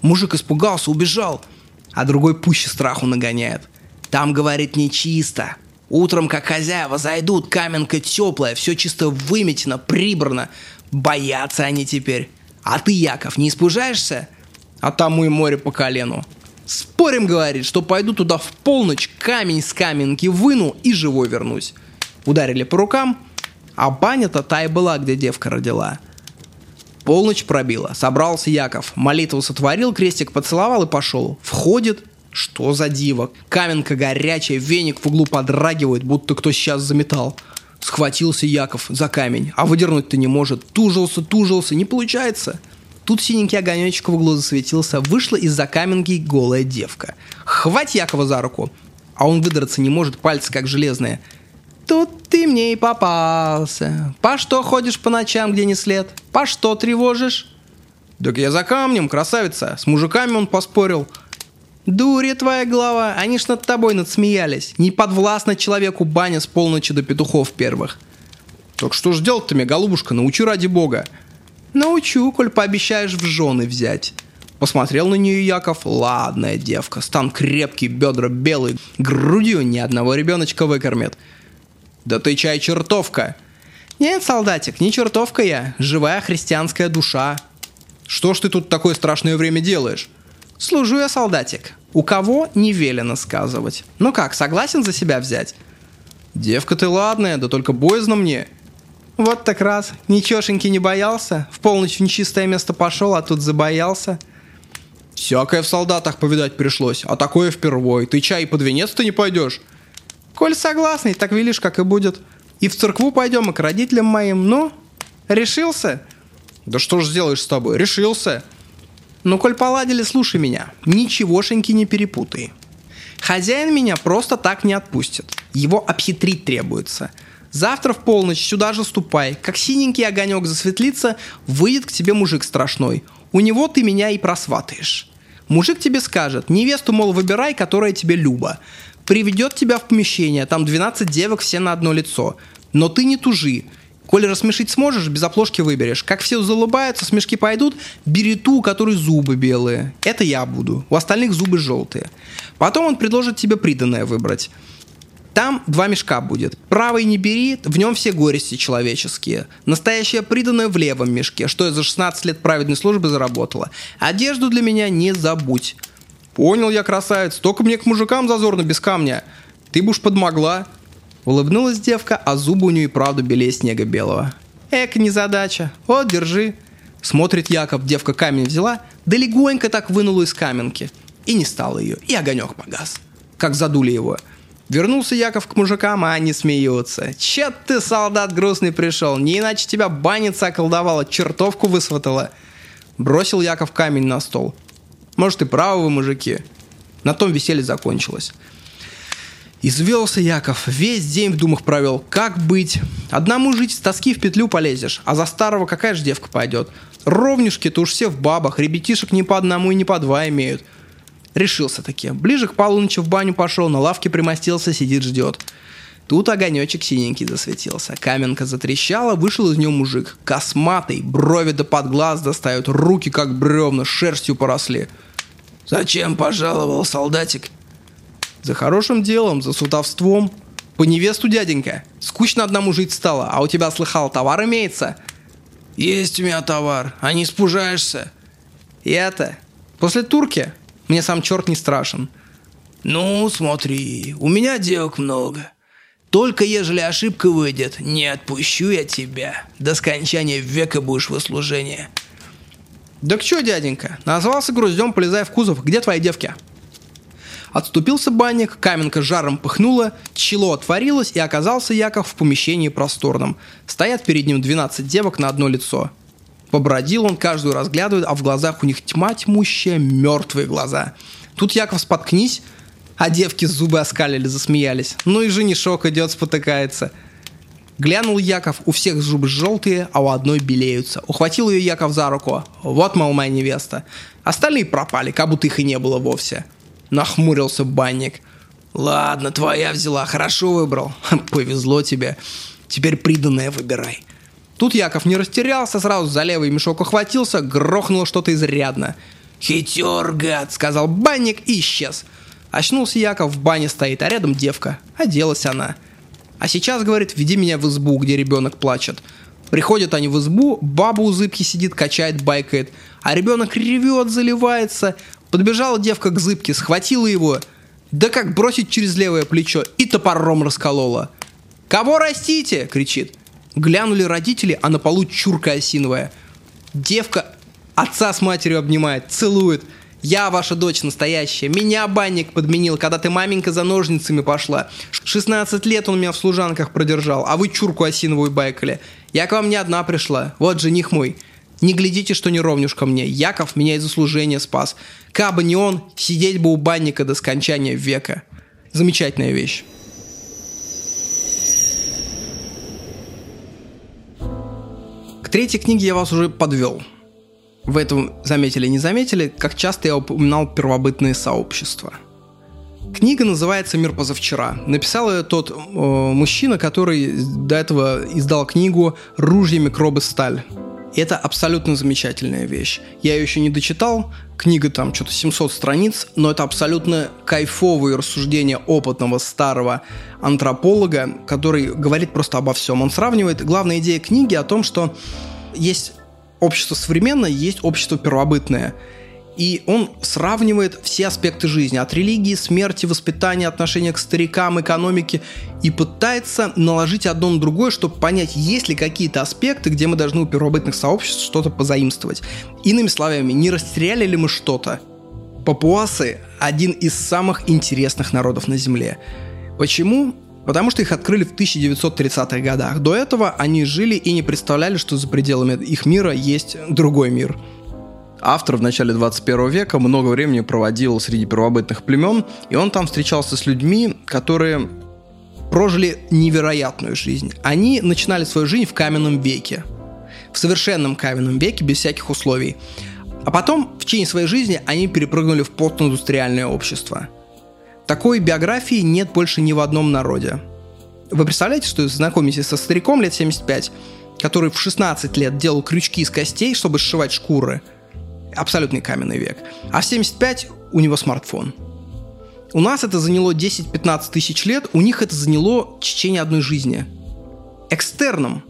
Мужик испугался, убежал, а другой пуще страху нагоняет. Там, говорит, нечисто. Утром, как хозяева зайдут, каменка теплая, все чисто выметено, прибрано. Боятся они теперь. А ты, Яков, не испужаешься? А там и море по колену. Спорим, говорит, что пойду туда в полночь, камень с каменки выну и живой вернусь. Ударили по рукам, а баня-то та и была, где девка родила. Полночь пробила, собрался Яков, молитву сотворил, крестик поцеловал и пошел. Входит, что за диво, каменка горячая, веник в углу подрагивает, будто кто сейчас заметал. Схватился Яков за камень, а выдернуть-то не может, тужился, тужился, не получается. Тут синенький огонечек в углу засветился, вышла из-за каменки голая девка. Хвать Якова за руку, а он выдраться не может, пальцы как железные. Тут ты мне и попался. По что ходишь по ночам, где не след? По что тревожишь? Так я за камнем, красавица. С мужиками он поспорил. Дурья твоя голова. Они ж над тобой надсмеялись. Не подвластна человеку баня с полночи до петухов первых. Так что ж делать-то мне, голубушка? Научи ради бога. Научу, коль пообещаешь в жены взять. Посмотрел на нее Яков. Ладная девка. Стан крепкий, бедра белые. Грудью ни одного ребеночка выкормит. Да ты чай чертовка. Нет, солдатик, не чертовка я, живая христианская душа. Что ж ты тут такое страшное время делаешь? Служу я, солдатик. У кого не велено сказывать. Ну как, согласен за себя взять? Девка ты ладная, да только боязно мне. Вот так раз, ничешеньки не боялся, в полночь в нечистое место пошел, а тут забоялся. Всякое в солдатах повидать пришлось, а такое впервой. Ты чай под венец-то не пойдешь? Коль согласный, так велишь, как и будет. И в церкву пойдем, и к родителям моим. Ну, решился? Да что ж сделаешь с тобой? Решился. Ну, коль поладили, слушай меня. Ничегошеньки не перепутай. Хозяин меня просто так не отпустит. Его обхитрить требуется. Завтра в полночь сюда же ступай. Как синенький огонек засветлится, выйдет к тебе мужик страшной. У него ты меня и просватаешь. Мужик тебе скажет, невесту, мол, выбирай, которая тебе люба. Приведет тебя в помещение, там двенадцать девок, все на одно лицо. Но ты не тужи. Коли рассмешить сможешь, без оплошки выберешь. Как все залыбаются, смешки пойдут, бери ту, у которой зубы белые. Это я буду. У остальных зубы желтые. Потом он предложит тебе приданое выбрать. Там два мешка будет. Правый не бери, в нем все горести человеческие. Настоящее приданое в левом мешке, что я за шестнадцать лет праведной службы заработала. Одежду для меня не забудь. «Понял я, красавец, только мне к мужикам зазорно без камня. Ты бы уж подмогла». Улыбнулась девка, а зубы у нее и правда белее снега белого. «Эк, незадача. Вот, держи». Смотрит Яков, девка камень взяла, да легонько так вынула из каменки. И не стало ее, и огонек погас. как задули его. Вернулся Яков к мужикам, а они смеются. «Че ты, солдат грустный, пришел? Не иначе тебя банница околдовала, чертовку высватала». Бросил Яков камень на стол. «Может, и правы вы, мужики». На том веселье закончилось. Извелся Яков, весь день в думах провел. Как быть? Одному жить с тоски в петлю полезешь, а за старого какая же девка пойдет? Ровнюшки-то уж все в бабах, ребятишек не по одному и не по два имеют. Решился-таки. Ближе к полуночи в баню пошел, на лавке примостился, сидит, ждет. Тут огонечек синенький засветился. Каменка затрещала, вышел из нее мужик. Косматый, брови до под глаз достают, руки как бревна, шерстью поросли. «Зачем пожаловал, солдатик?» «За хорошим делом, за сутовством. По невесту, дяденька. Скучно одному жить стало, а у тебя, слыхал, товар имеется?» «Есть у меня товар, а не спужаешься?» «И это? После турки? Мне сам черт не страшен». «Ну, смотри, у меня девок много. Только ежели ошибка выйдет, не отпущу я тебя. До скончания века будешь в услужении». «Да к чё, дяденька? Назвался груздем, полезай в кузов. Где твои девки?» Отступился банник, каменка жаром пыхнула, чело отворилось, и оказался Яков в помещении просторном. Стоят перед ним двенадцать девок на одно лицо. Побродил он, каждую разглядывает, а в глазах у них тьма тьмущая, мертвые глаза. Тут Яков споткнись, а девки зубы оскалили, засмеялись. Ну и женишок идет, спотыкается. Глянул Яков, у всех зубы желтые, а у одной белеются. Ухватил ее Яков за руку. «Вот, мол, моя невеста». Остальные пропали, как будто их и не было вовсе. Нахмурился банник. «Ладно, твоя взяла, хорошо выбрал. Повезло тебе. Теперь приданное выбирай». Тут Яков не растерялся, сразу за левый мешок ухватился, грохнуло что-то изрядно. «Хитер, гад», — сказал банник и исчез. Очнулся Яков, в бане стоит, а рядом девка. Оделась она. А сейчас, говорит, веди меня в избу, где ребенок плачет. Приходят они в избу, баба у зыбки сидит, качает, байкает. А ребенок ревет, заливается. Подбежала девка к зыбке, схватила его. Да как бросить через левое плечо, и топором расколола. «Кого растите?» — кричит. Глянули родители, а на полу чурка осиновая. Девка отца с матерью обнимает, целует. «Я ваша дочь настоящая. Меня банник подменил, когда ты, маменька, за ножницами пошла. шестнадцать лет он меня в служанках продержал, а вы чурку осиновую байкали. Я к вам не одна пришла. Вот жених мой. Не глядите, что не ровнюшка мне. Яков меня из услужения спас. Кабы не он, сидеть бы у банника до скончания века». Замечательная вещь. К третьей книге я вас уже подвел. В этом заметили, не заметили, как часто я упоминал первобытные сообщества. Книга называется «Мир позавчера». Написал ее тот э, мужчина, который до этого издал книгу «Ружья, микробы, сталь». И это абсолютно замечательная вещь. Я ее еще не дочитал, книга там что-то семьсот страниц, но это абсолютно кайфовые рассуждения опытного старого антрополога, который говорит просто обо всем. Он сравнивает, главная идея книги о том, что есть... общество современное, есть общество первобытное. И он сравнивает все аспекты жизни, от религии, смерти, воспитания, отношения к старикам, экономики, и пытается наложить одно на другое, чтобы понять, есть ли какие-то аспекты, где мы должны у первобытных сообществ что-то позаимствовать. Иными словами, не растеряли ли мы что-то? Папуасы – один из самых интересных народов на Земле. Почему? Потому что их открыли в тысяча девятьсот тридцатых годах. До этого они жили и не представляли, что за пределами их мира есть другой мир. Автор в начале двадцать первого века много времени проводил среди первобытных племен, и он там встречался с людьми, которые прожили невероятную жизнь. Они начинали свою жизнь в каменном веке, в совершенном каменном веке, без всяких условий. А потом, в течение своей жизни, они перепрыгнули в постиндустриальное общество. Такой биографии нет больше ни в одном народе. Вы представляете, что знакомитесь со стариком лет семьдесят пять, который в шестнадцать лет делал крючки из костей, чтобы сшивать шкуры. Абсолютный каменный век. А в семьдесят пять у него смартфон. У нас это заняло десять-пятнадцать тысяч лет, у них это заняло течение одной жизни. Экстерном.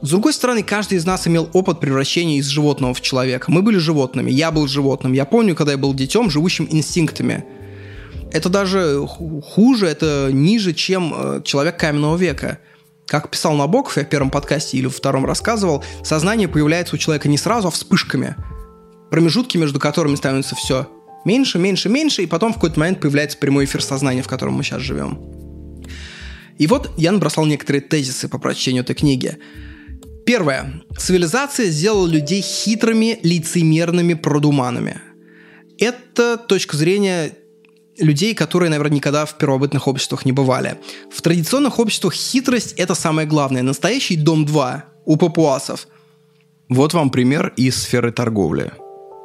С другой стороны, каждый из нас имел опыт превращения из животного в человека. Мы были животными, я был животным. Я помню, когда я был детем, живущим инстинктами. Это даже хуже, это ниже, чем человек каменного века. Как писал Набоков, я в первом подкасте или в втором рассказывал, сознание появляется у человека не сразу, а вспышками. Промежутки, между которыми становится все меньше, меньше, меньше, и потом в какой-то момент появляется прямой эфир сознания, в котором мы сейчас живем. И вот я набросал некоторые тезисы по прочтению этой книги. Первое. Цивилизация сделала людей хитрыми, лицемерными продуманами. Это точка зрения людей, которые, наверное, никогда в первобытных обществах не бывали. В традиционных обществах хитрость – это самое главное. Настоящий дом два у папуасов. Вот вам пример из сферы торговли.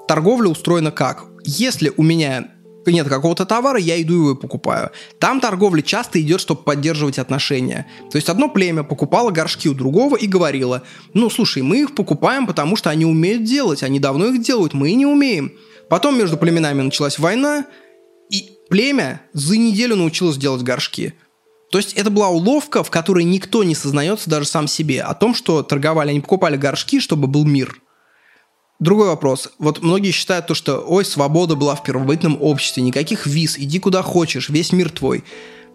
Торговля устроена как? Если у меня нет какого-то товара, я иду его и покупаю. Там торговля часто идет, чтобы поддерживать отношения. То есть одно племя покупало горшки у другого и говорило: ну, слушай, мы их покупаем, потому что они умеют делать, они давно их делают, мы не умеем. Потом между племенами началась война, и племя за неделю научилось делать горшки. То есть это была уловка, в которой никто не сознается даже сам себе о том, что торговали, они покупали горшки, чтобы был мир. Другой вопрос. Вот многие считают то, что ой, свобода была в первобытном обществе, никаких виз, иди куда хочешь, весь мир твой.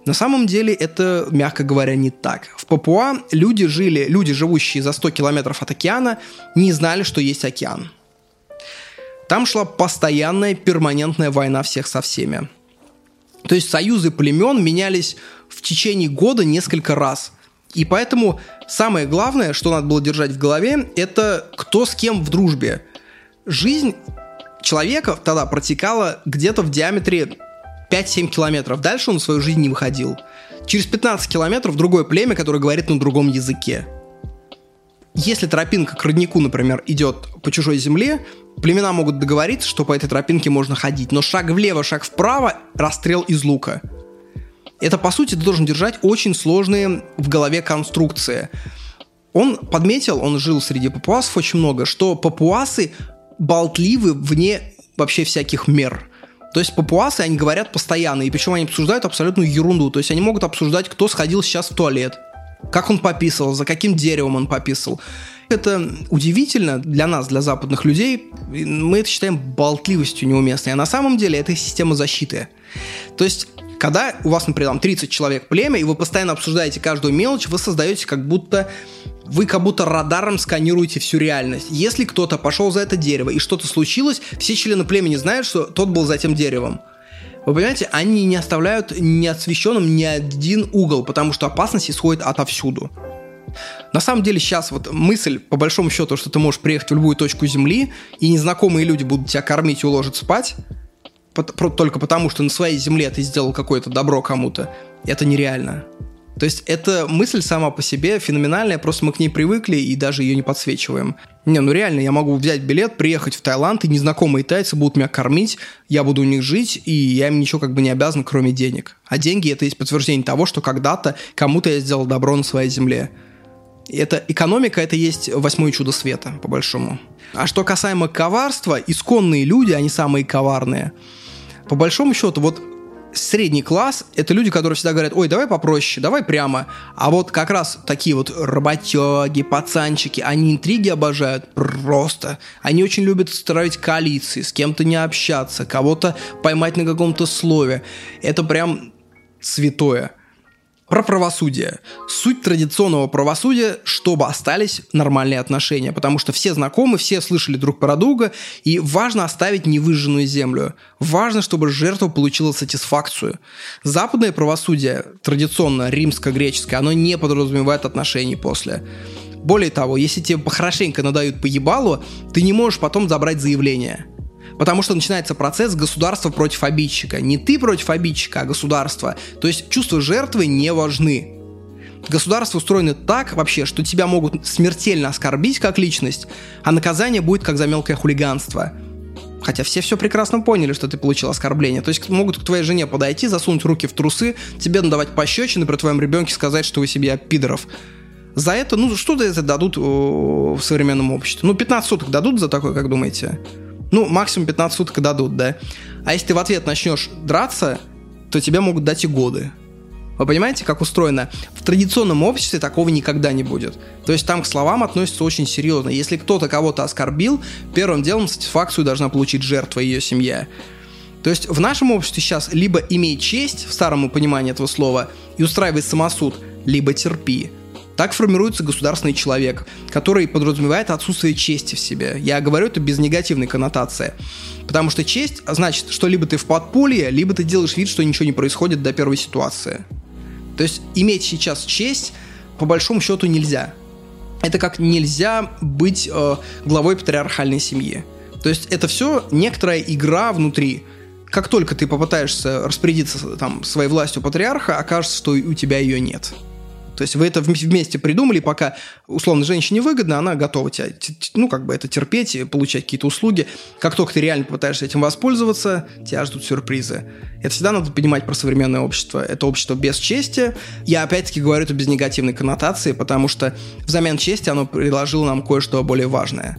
На самом деле это, мягко говоря, не так. В Папуа люди жили, люди, живущие за сто километров от океана, не знали, что есть океан. Там шла постоянная, перманентная война всех со всеми. То есть союзы племен менялись в течение года несколько раз. И поэтому самое главное, что надо было держать в голове, это кто с кем в дружбе. Жизнь человека тогда протекала где-то в диаметре пять-семь километров. Дальше он в свою жизнь не выходил. Через пятнадцать километров другое племя, которое говорит на другом языке. Если тропинка к роднику, например, идет по чужой земле, племена могут договориться, что по этой тропинке можно ходить. Но шаг влево, шаг вправо – расстрел из лука. Это, по сути, ты должен держать очень сложные в голове конструкции. Он подметил, он жил среди папуасов очень много, что папуасы болтливы вне вообще всяких мер. То есть папуасы, они говорят постоянно, и причем они обсуждают абсолютную ерунду. То есть они могут обсуждать, кто сходил сейчас в туалет, как он пописал, за каким деревом он пописал. Это удивительно для нас, для западных людей. Мы это считаем болтливостью неуместной. А на самом деле это система защиты. То есть когда у вас, например, там тридцать человек племя, и вы постоянно обсуждаете каждую мелочь, вы создаете как будто... Вы как будто радаром сканируете всю реальность. Если кто-то пошел за это дерево, и что-то случилось, все члены племени знают, что тот был за этим деревом. Вы понимаете, они не оставляют неосвещенным ни один угол, потому что опасность исходит отовсюду. На самом деле сейчас вот мысль, по большому счету, что ты можешь приехать в любую точку земли, и незнакомые люди будут тебя кормить и уложат спать, только потому, что на своей земле ты сделал какое-то добро кому-то, это нереально. То есть эта мысль сама по себе феноменальная, просто мы к ней привыкли и даже ее не подсвечиваем. Не, ну реально, я могу взять билет, приехать в Таиланд, и незнакомые тайцы будут меня кормить, я буду у них жить, и я им ничего как бы не обязан, кроме денег. А деньги – это есть подтверждение того, что когда-то кому-то я сделал добро на своей земле. Это экономика, это есть восьмое чудо света, по-большому. А что касаемо коварства, исконные люди, они самые коварные. По большому счету, вот средний класс – это люди, которые всегда говорят: ой, давай попроще, давай прямо. А вот как раз такие вот работяги, пацанчики, они интриги обожают просто. Они очень любят строить коалиции, с кем-то не общаться, кого-то поймать на каком-то слове. Это прям святое. Про правосудие. Суть традиционного правосудия, чтобы остались нормальные отношения, потому что все знакомы, все слышали друг про друга, и важно оставить невыжженную землю. Важно, чтобы жертва получила сатисфакцию. Западное правосудие, традиционно римско-греческое, оно не подразумевает отношений после. Более того, если тебе хорошенько надают по ебалу, ты не можешь потом забрать заявление. Потому что начинается процесс государства против обидчика. Не ты против обидчика, а государство. То есть чувства жертвы не важны. Государство устроено так вообще, что тебя могут смертельно оскорбить как личность, а наказание будет как за мелкое хулиганство. Хотя все все прекрасно поняли, что ты получил оскорбление. То есть могут к твоей жене подойти, засунуть руки в трусы, тебе надавать пощечины, при твоем ребенке сказать, что вы себе пидоров. За это, ну что за это дадут в современном обществе? Ну пятнадцать суток дадут за такое, как думаете? Ну, максимум пятнадцать суток дадут, да? А если ты в ответ начнешь драться, то тебе могут дать и годы. Вы понимаете, как устроено? В традиционном обществе такого никогда не будет. То есть там к словам относятся очень серьезно. Если кто-то кого-то оскорбил, первым делом сатисфакцию должна получить жертва и ее семья. То есть в нашем обществе сейчас либо имей честь, в старом понимании этого слова, и устраивай самосуд, либо терпи. Так формируется государственный человек, который подразумевает отсутствие чести в себе. Я говорю это без негативной коннотации. Потому что честь значит, что либо ты в подполье, либо ты делаешь вид, что ничего не происходит до первой ситуации. То есть иметь сейчас честь, по большому счету, нельзя. Это как нельзя быть э, главой патриархальной семьи. То есть это все некоторая игра внутри. Как только ты попытаешься распорядиться там, своей властью патриарха, окажется, что у тебя ее нет. То есть вы это вместе придумали, пока условно женщине выгодно, она готова тебя, ну, как бы это терпеть и получать какие-то услуги. Как только ты реально пытаешься этим воспользоваться, тебя ждут сюрпризы. Это всегда надо понимать про современное общество. Это общество без чести. Я опять-таки говорю это без негативной коннотации, потому что взамен чести оно предложило нам кое-что более важное.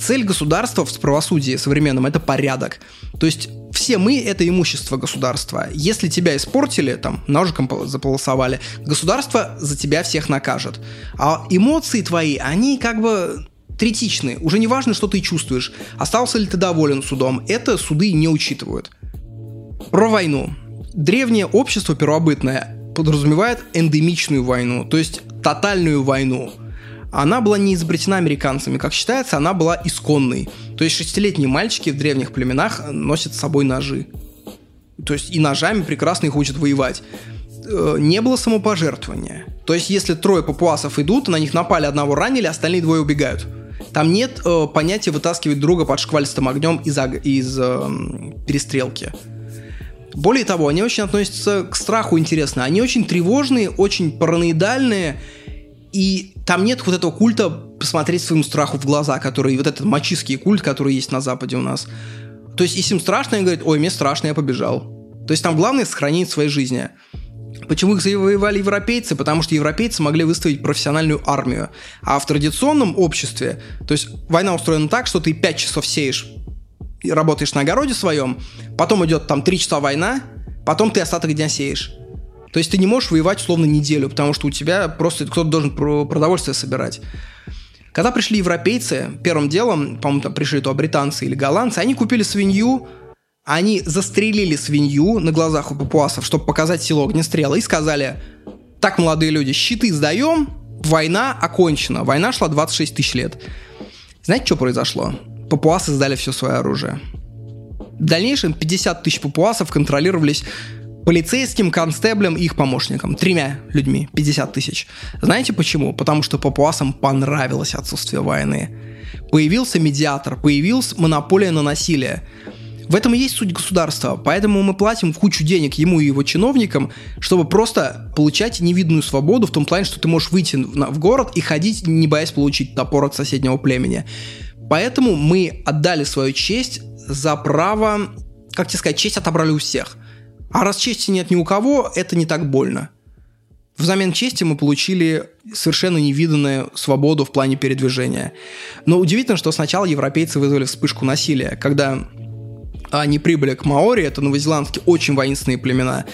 Цель государства в правосудии современном – это порядок. То есть все мы – это имущество государства. Если тебя испортили, там, ножиком заполосовали, государство за тебя всех накажет. А эмоции твои, они как бы третичны. Уже не важно, что ты чувствуешь. Остался ли ты доволен судом? Это суды не учитывают. Про войну. Древнее общество первобытное подразумевает эндемичную войну, то есть тотальную войну. Она была не изобретена американцами, как считается, она была исконной. То есть шестилетние мальчики в древних племенах носят с собой ножи. То есть и ножами прекрасно их учат воевать. Не было самопожертвования. То есть если трое папуасов идут, на них напали, одного ранили, остальные двое убегают. Там нет э, понятия вытаскивать друга под шквалистым огнем из, из э, перестрелки. Более того, они очень относятся к страху, интересно. Они очень тревожные, очень параноидальные. И там нет вот этого культа посмотреть своему страху в глаза, который вот этот мачистский культ, который есть на Западе у нас. То есть, если им страшно, они говорят, ой, мне страшно, я побежал. То есть, там главное сохранить свои жизни. Почему их завоевали европейцы? Потому что европейцы могли выставить профессиональную армию. А в традиционном обществе, то есть, война устроена так, что ты пять часов сеешь и работаешь на огороде своем, потом идет там три часа война, потом ты остаток дня сеешь. То есть ты не можешь воевать условно неделю, потому что у тебя просто кто-то должен продовольствие собирать. Когда пришли европейцы, первым делом, по-моему, там пришли то британцы или голландцы, они купили свинью, они застрелили свинью на глазах у папуасов, чтобы показать силу огнестрела, и сказали: так, молодые люди, щиты сдаем, война окончена. Война шла двадцать шесть тысяч лет. Знаете, что произошло? Папуасы сдали все свое оружие. В дальнейшем пятьдесят тысяч папуасов контролировались полицейским, констеблем и их помощником. Тремя людьми. пятьдесят тысяч. Знаете почему? Потому что папуасам понравилось отсутствие войны. Появился медиатор, появилась монополия на насилие. В этом и есть суть государства. Поэтому мы платим кучу денег ему и его чиновникам, чтобы просто получать невиданную свободу в том плане, что ты можешь выйти в город и ходить, не боясь получить топор от соседнего племени. Поэтому мы отдали свою честь за право... Как тебе сказать? Честь отобрали у всех. А раз чести нет ни у кого, это не так больно. Взамен чести мы получили совершенно невиданную свободу в плане передвижения. Но удивительно, что сначала европейцы вызвали вспышку насилия. Когда они прибыли к маори, это новозеландские очень воинственные племена,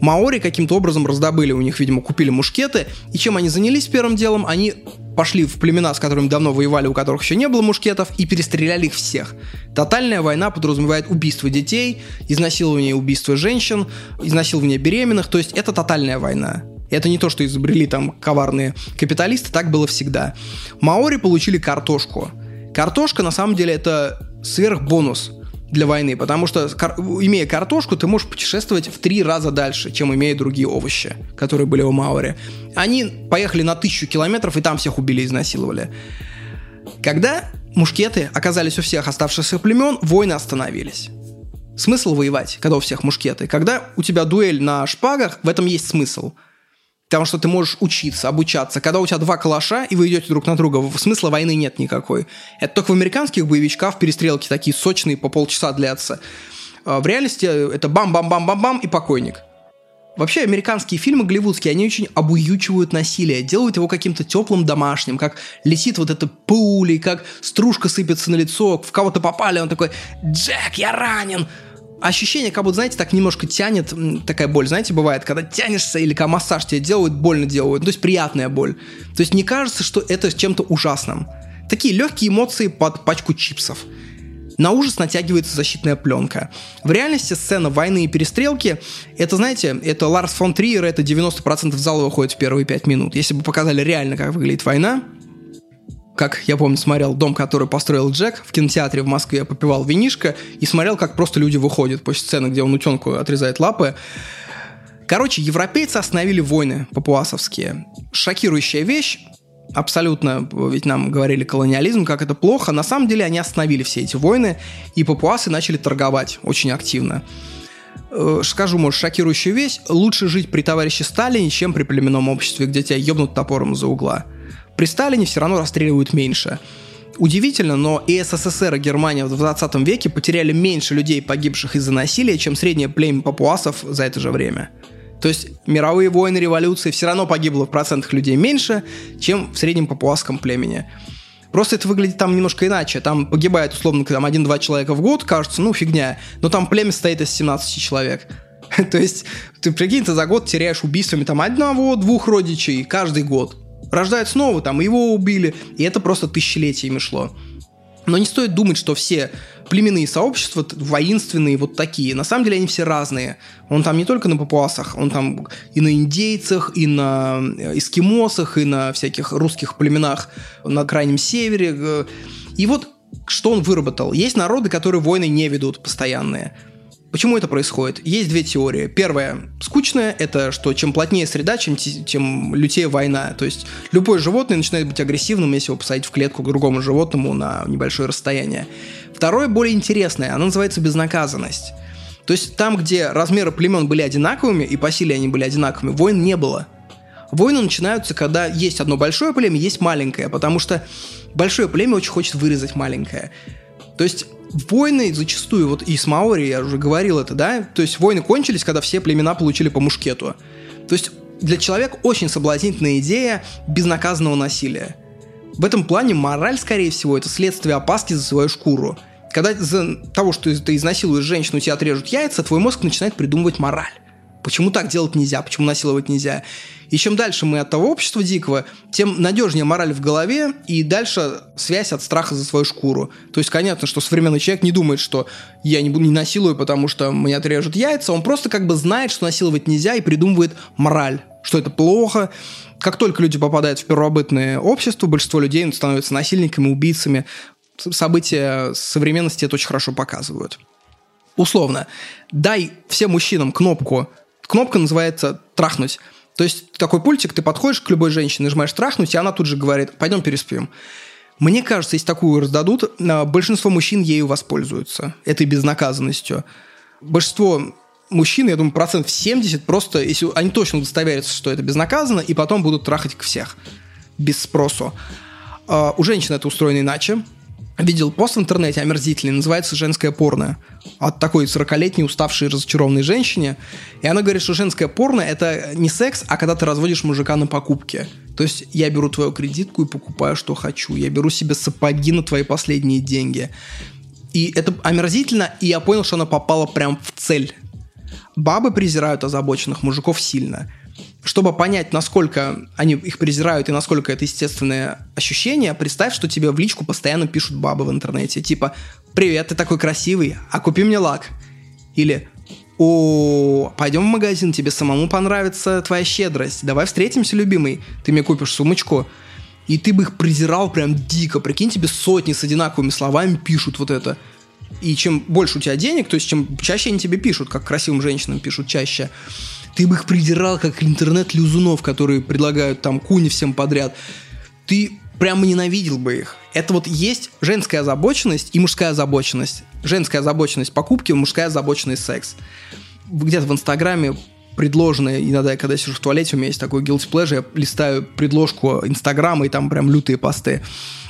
маори каким-то образом раздобыли, у них, видимо, купили мушкеты. И чем они занялись первым делом? Они пошли в племена, с которыми давно воевали, у которых еще не было мушкетов, и перестреляли их всех. Тотальная война подразумевает убийство детей, изнасилование и убийство женщин, изнасилование беременных. То есть это тотальная война. Это не то, что изобрели там коварные капиталисты, так было всегда. Маори получили картошку. Картошка, на самом деле, это сверхбонус для войны, потому что, имея картошку, ты можешь путешествовать в три раза дальше, чем имея другие овощи, которые были у маори. Они поехали на тысячу километров и там всех убили и изнасиловали. Когда мушкеты оказались у всех оставшихся племен, войны остановились. Смысл воевать, когда у всех мушкеты? Когда у тебя дуэль на шпагах, в этом есть смысл. Потому что ты можешь учиться, обучаться. Когда у тебя два калаша, и вы идете друг на друга, смысла войны нет никакой. Это только в американских боевичках перестрелки такие сочные, по полчаса длятся. В реальности это бам-бам-бам-бам-бам и покойник. Вообще, американские фильмы голливудские, они очень обуючивают насилие, делают его каким-то теплым домашним, как летит вот эта пуля, как стружка сыпется на лицо, в кого-то попали, он такой «Джек, я ранен!» Ощущение, как будто, знаете, так немножко тянет, такая боль, знаете, бывает, когда тянешься или когда массаж тебе делают, больно делают, то есть приятная боль. То есть не кажется, что это чем-то ужасным. Такие легкие эмоции под пачку чипсов. На ужас натягивается защитная пленка. В реальности сцена войны и перестрелки, это, знаете, это Ларс фон Триер, это девяносто процентов зала выходит в первые пять минут. Если бы показали реально, как выглядит война, как, я помню, смотрел «Дом, который построил Джек» в кинотеатре в Москве, попивал винишко и смотрел, как просто люди выходят после сцены, где он утенку отрезает лапы. Короче, европейцы остановили войны папуасовские. Шокирующая вещь. Абсолютно, ведь нам говорили колониализм, как это плохо. На самом деле они остановили все эти войны, и папуасы начали торговать очень активно. Скажу, может, шокирующую вещь. Лучше жить при товарище Сталине, чем при племенном обществе, где тебя ебнут топором из-за угла. При Сталине все равно расстреливают меньше. Удивительно, но и СССР, и Германия в двадцатом веке потеряли меньше людей, погибших из-за насилия, чем среднее племя папуасов за это же время. То есть мировые войны, революции, все равно погибло в процентах людей меньше, чем в среднем папуасском племени. Просто это выглядит там немножко иначе. Там погибает, условно, там один-два человека в год, кажется, ну фигня. Но там племя состоит из семнадцати человек. То есть ты, прикинь, ты за год теряешь убийствами там одного-двух родичей каждый год. Рождают снова, там его убили, и это просто тысячелетиями шло. Но не стоит думать, что все племенные сообщества воинственные вот такие. На самом деле они все разные. Он там не только на папуасах, он там и на индейцах, и на эскимосах, и на всяких русских племенах на Крайнем Севере. И вот что он выработал. Есть народы, которые войны не ведут постоянные. Почему это происходит? Есть две теории. Первая, скучная, это что чем плотнее среда, чем, тем лютее война. То есть любое животное начинает быть агрессивным, если его посадить в клетку к другому животному на небольшое расстояние. Второе, более интересное, оно называется безнаказанность. То есть там, где размеры племен были одинаковыми и по силе они были одинаковыми, войн не было. Войны начинаются, когда есть одно большое племя, есть маленькое, потому что большое племя очень хочет вырезать маленькое. То есть войны зачастую, вот и с Маори, я уже говорил это, да, то есть войны кончились, когда все племена получили по мушкету. То есть для человека очень соблазнительная идея безнаказанного насилия. В этом плане мораль, скорее всего, это следствие опаски за свою шкуру. Когда из-за того, что ты изнасилуешь женщину, тебя отрежут яйца, твой мозг начинает придумывать мораль. Почему так делать нельзя, почему насиловать нельзя. И чем дальше мы от того общества дикого, тем надежнее мораль в голове, и дальше связь от страха за свою шкуру. То есть, понятно, что современный человек не думает, что я не, не насилую, потому что мне отрежут яйца. Он просто как бы знает, что насиловать нельзя, и придумывает мораль, что это плохо. Как только люди попадают в первобытное общество, большинство людей становятся насильниками, убийцами. События современности это очень хорошо показывают. Условно, дай всем мужчинам кнопку. Кнопка называется «трахнуть». То есть такой пультик, ты подходишь к любой женщине, нажимаешь «трахнуть», и она тут же говорит «пойдем переспим». Мне кажется, если такую раздадут, большинство мужчин ею воспользуются, этой безнаказанностью. Большинство мужчин, я думаю, процентов семьдесят, просто если они точно удостоверятся, что это безнаказанно, и потом будут трахать всех без спросу. У женщин это устроено иначе. Видел пост в интернете омерзительный, называется «Женское порно». От такой сорокалетней, уставшей, разочарованной женщине. И она говорит, что женское порно – это не секс, а когда ты разводишь мужика на покупке. То есть я беру твою кредитку и покупаю, что хочу. Я беру себе сапоги на твои последние деньги. И это омерзительно, и я понял, что она попала прям в цель. Бабы презирают озабоченных мужиков сильно. Чтобы понять, насколько они их презирают и насколько это естественное ощущение, представь, что тебе в личку постоянно пишут бабы в интернете. Типа «Привет, ты такой красивый, а купи мне лак». Или «О, пойдем в магазин, тебе самому понравится твоя щедрость. Давай встретимся, любимый, ты мне купишь сумочку». И ты бы их презирал прям дико. Прикинь, тебе сотни с одинаковыми словами пишут вот это. И чем больше у тебя денег, то есть чем чаще они тебе пишут, как красивым женщинам пишут чаще, ты бы их придирал, как интернет-лизунов, которые предлагают там куни всем подряд. Ты прямо ненавидел бы их. Это вот есть женская озабоченность и мужская озабоченность. Женская озабоченность покупки, мужская озабоченность секс. Где-то в Инстаграме предложенные, иногда, когда я сижу в туалете, у меня есть такой guilty pleasure, я листаю предложку Инстаграма, и там прям лютые посты.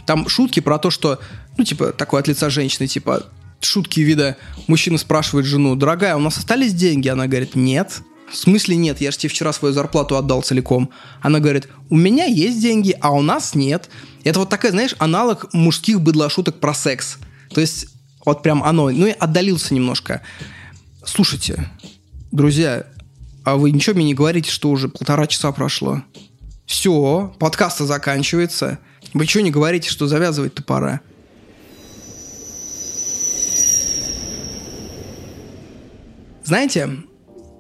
Там шутки про то, что, ну, типа, такое от лица женщины, типа, шутки вида мужчина спрашивает жену: «Дорогая, у нас остались деньги?» Она говорит: «Нет». В смысле нет, я же тебе вчера свою зарплату отдал целиком. Она говорит: у меня есть деньги, а у нас нет. Это вот такая, знаешь, аналог мужских быдлошуток про секс. То есть вот прям оно. Ну и отдалился немножко. Слушайте, друзья, а вы ничего мне не говорите, что уже полтора часа прошло? Все, подкаст заканчивается. Вы чего не говорите, что завязывать-то пора? Знаете,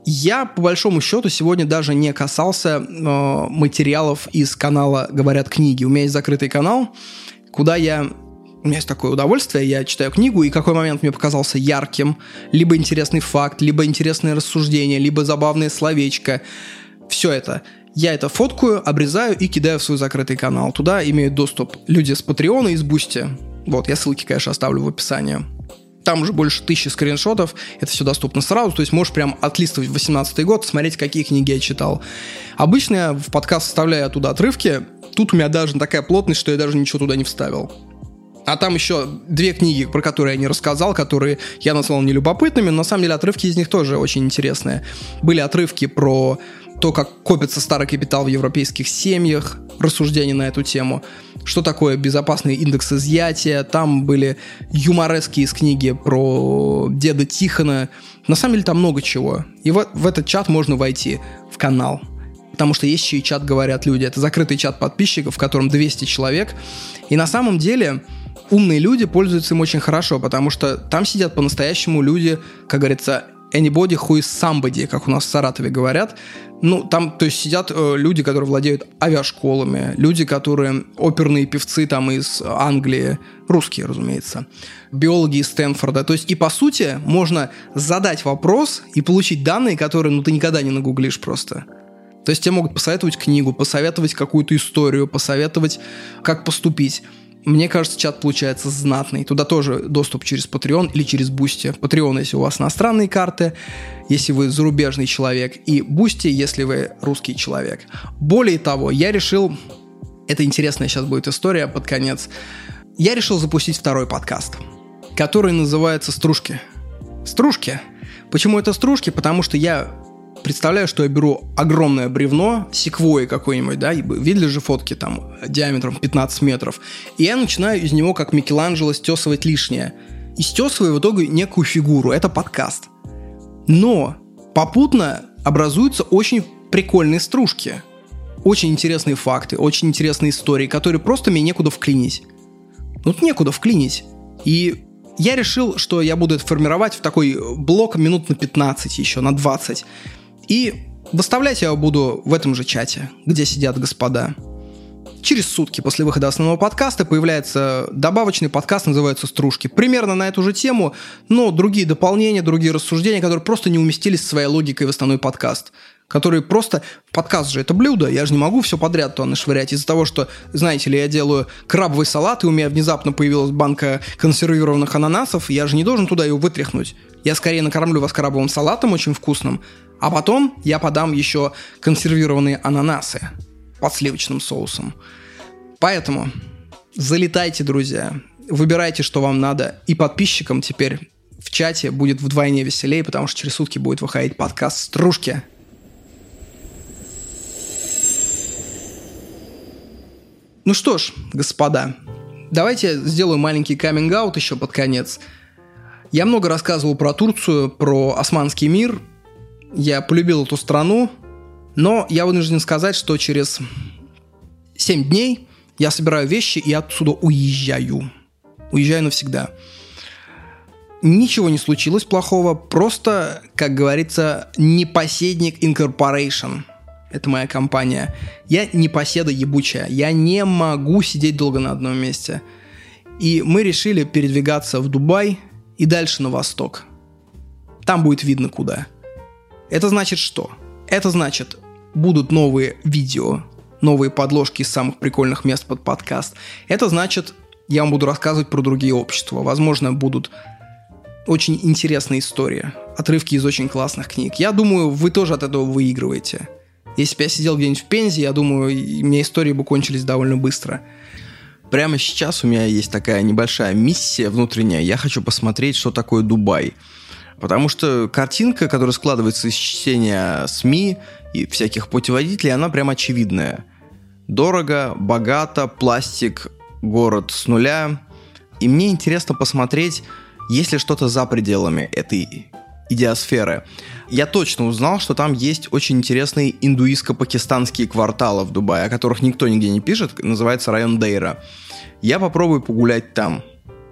я, по большому счету, сегодня даже не касался э, материалов из канала «Говорят книги». У меня есть закрытый канал, куда я... У меня есть такое удовольствие, я читаю книгу, и какой момент мне показался ярким, либо интересный факт, либо интересное рассуждение, либо забавное словечко. Все это. Я это фоткаю, обрезаю и кидаю в свой закрытый канал. Туда имеют доступ люди с Patreon и с Boosty. Вот, я ссылки, конечно, оставлю в описании. Там уже больше тысячи скриншотов, это все доступно сразу, то есть можешь прям отлистывать восемнадцатый год, смотреть, какие книги я читал. Обычно я в подкаст вставляю оттуда отрывки, тут у меня даже такая плотность, что я даже ничего туда не вставил. А там еще две книги, про которые я не рассказал, которые я назвал нелюбопытными, но на самом деле отрывки из них тоже очень интересные. Были отрывки про то, как копится старый капитал в европейских семьях, рассуждения на эту тему, что такое безопасный индекс изъятия, там были юморески из книги про деда Тихона, на самом деле там много чего. И вот в этот чат можно войти, в канал, потому что есть еще и чат «Говорят люди», это закрытый чат подписчиков, в котором двести человек, и на самом деле... Умные люди пользуются им очень хорошо, потому что там сидят по-настоящему люди, как говорится, anybody who is somebody, как у нас в Саратове говорят. Ну, там, то есть, сидят э, люди, которые владеют авиашколами, люди, которые оперные певцы там из Англии, русские, разумеется, биологи из Стэнфорда. То есть, и по сути, можно задать вопрос и получить данные, которые, ну, ты никогда не нагуглишь просто. То есть, тебе могут посоветовать книгу, посоветовать какую-то историю, посоветовать, как поступить. Мне кажется, чат получается знатный. Туда тоже доступ через Patreon или через Boosty. Patreon, если у вас иностранные карты, если вы зарубежный человек, и Boosty, если вы русский человек. Более того, я решил... Это интересная сейчас будет история под конец. Я решил запустить второй подкаст, который называется «Стружки». Стружки. Почему это «Стружки»? Потому что я... Представляю, что я беру огромное бревно, секвойи какой-нибудь, да, видели же фотки там диаметром пятнадцать метров, и я начинаю из него, как Микеланджело, стесывать лишнее. И стесываю в итоге некую фигуру. Это подкаст. Но попутно образуются очень прикольные стружки. Очень интересные факты, очень интересные истории, которые просто мне некуда вклинить. Вот некуда вклинить. И... Я решил, что я буду это формировать в такой блок минут на пятнадцать еще, на двадцать. И выставлять я его буду в этом же чате, где сидят господа. Через сутки после выхода основного подкаста появляется добавочный подкаст, называется «Стружки». Примерно на эту же тему, но другие дополнения, другие рассуждения, которые просто не уместились своей логикой в основной подкаст. Которые просто... Подкаст же это блюдо, я же не могу все подряд туда нашвырять. Из-за того, что, знаете ли, я делаю крабовый салат, и у меня внезапно появилась банка консервированных ананасов, я же не должен туда ее вытряхнуть. Я скорее накормлю вас крабовым салатом очень вкусным, а потом я подам еще консервированные ананасы под сливочным соусом. Поэтому залетайте, друзья, выбирайте, что вам надо, и подписчикам теперь в чате будет вдвойне веселее, потому что через сутки будет выходить подкаст «Стружки». Ну что ж, господа, давайте сделаю маленький каминг-аут еще под конец. Я много рассказывал про Турцию, про Османский мир. Я полюбил эту страну, но я вынужден сказать, что через семь дней я собираю вещи и отсюда уезжаю. Уезжаю навсегда. Ничего не случилось плохого, просто, как говорится, непоседник инкорпорейшн. Это моя компания. Я не поседа ебучая. Я не могу сидеть долго на одном месте. И мы решили передвигаться в Дубай и дальше на восток. Там будет видно куда. Это значит что? Это значит, будут новые видео, новые подложки из самых прикольных мест под подкаст. Это значит, я вам буду рассказывать про другие общества. Возможно, будут... очень интересные истории. Отрывки из очень классных книг. Я думаю, вы тоже от этого выигрываете. Если бы я сидел где-нибудь в Пензе, я думаю, у меня истории бы кончились довольно быстро. Прямо сейчас у меня есть такая небольшая миссия внутренняя. Я хочу посмотреть, что такое Дубай. Потому что картинка, которая складывается из чтения СМИ и всяких путеводителей, она прям очевидная. Дорого, богато, пластик, город с нуля. И мне интересно посмотреть, есть ли что-то за пределами этой идеосферы. Я точно узнал, что там есть очень интересные индуистско-пакистанские кварталы в Дубае, о которых никто нигде не пишет, называется район Дейра. Я попробую погулять там.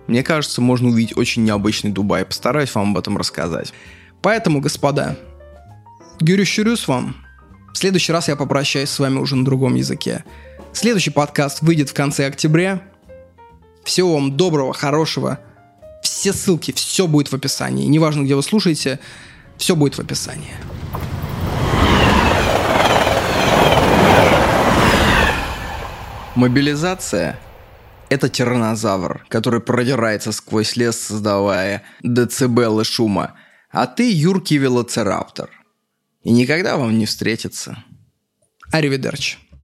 Мне кажется, можно увидеть очень необычный Дубай. Постараюсь вам об этом рассказать. Поэтому, господа, гюрю-щурюс вам. В следующий раз я попрощаюсь с вами уже на другом языке. Следующий подкаст выйдет в конце октября. Всего вам доброго, хорошего. Все ссылки, все будет в описании. Неважно, где вы слушаете, все будет в описании. Мобилизация – это тираннозавр, который продирается сквозь лес, создавая децибелы шума. А ты – юркий велоцираптор. И никогда вам не встретиться. Аривидерчи.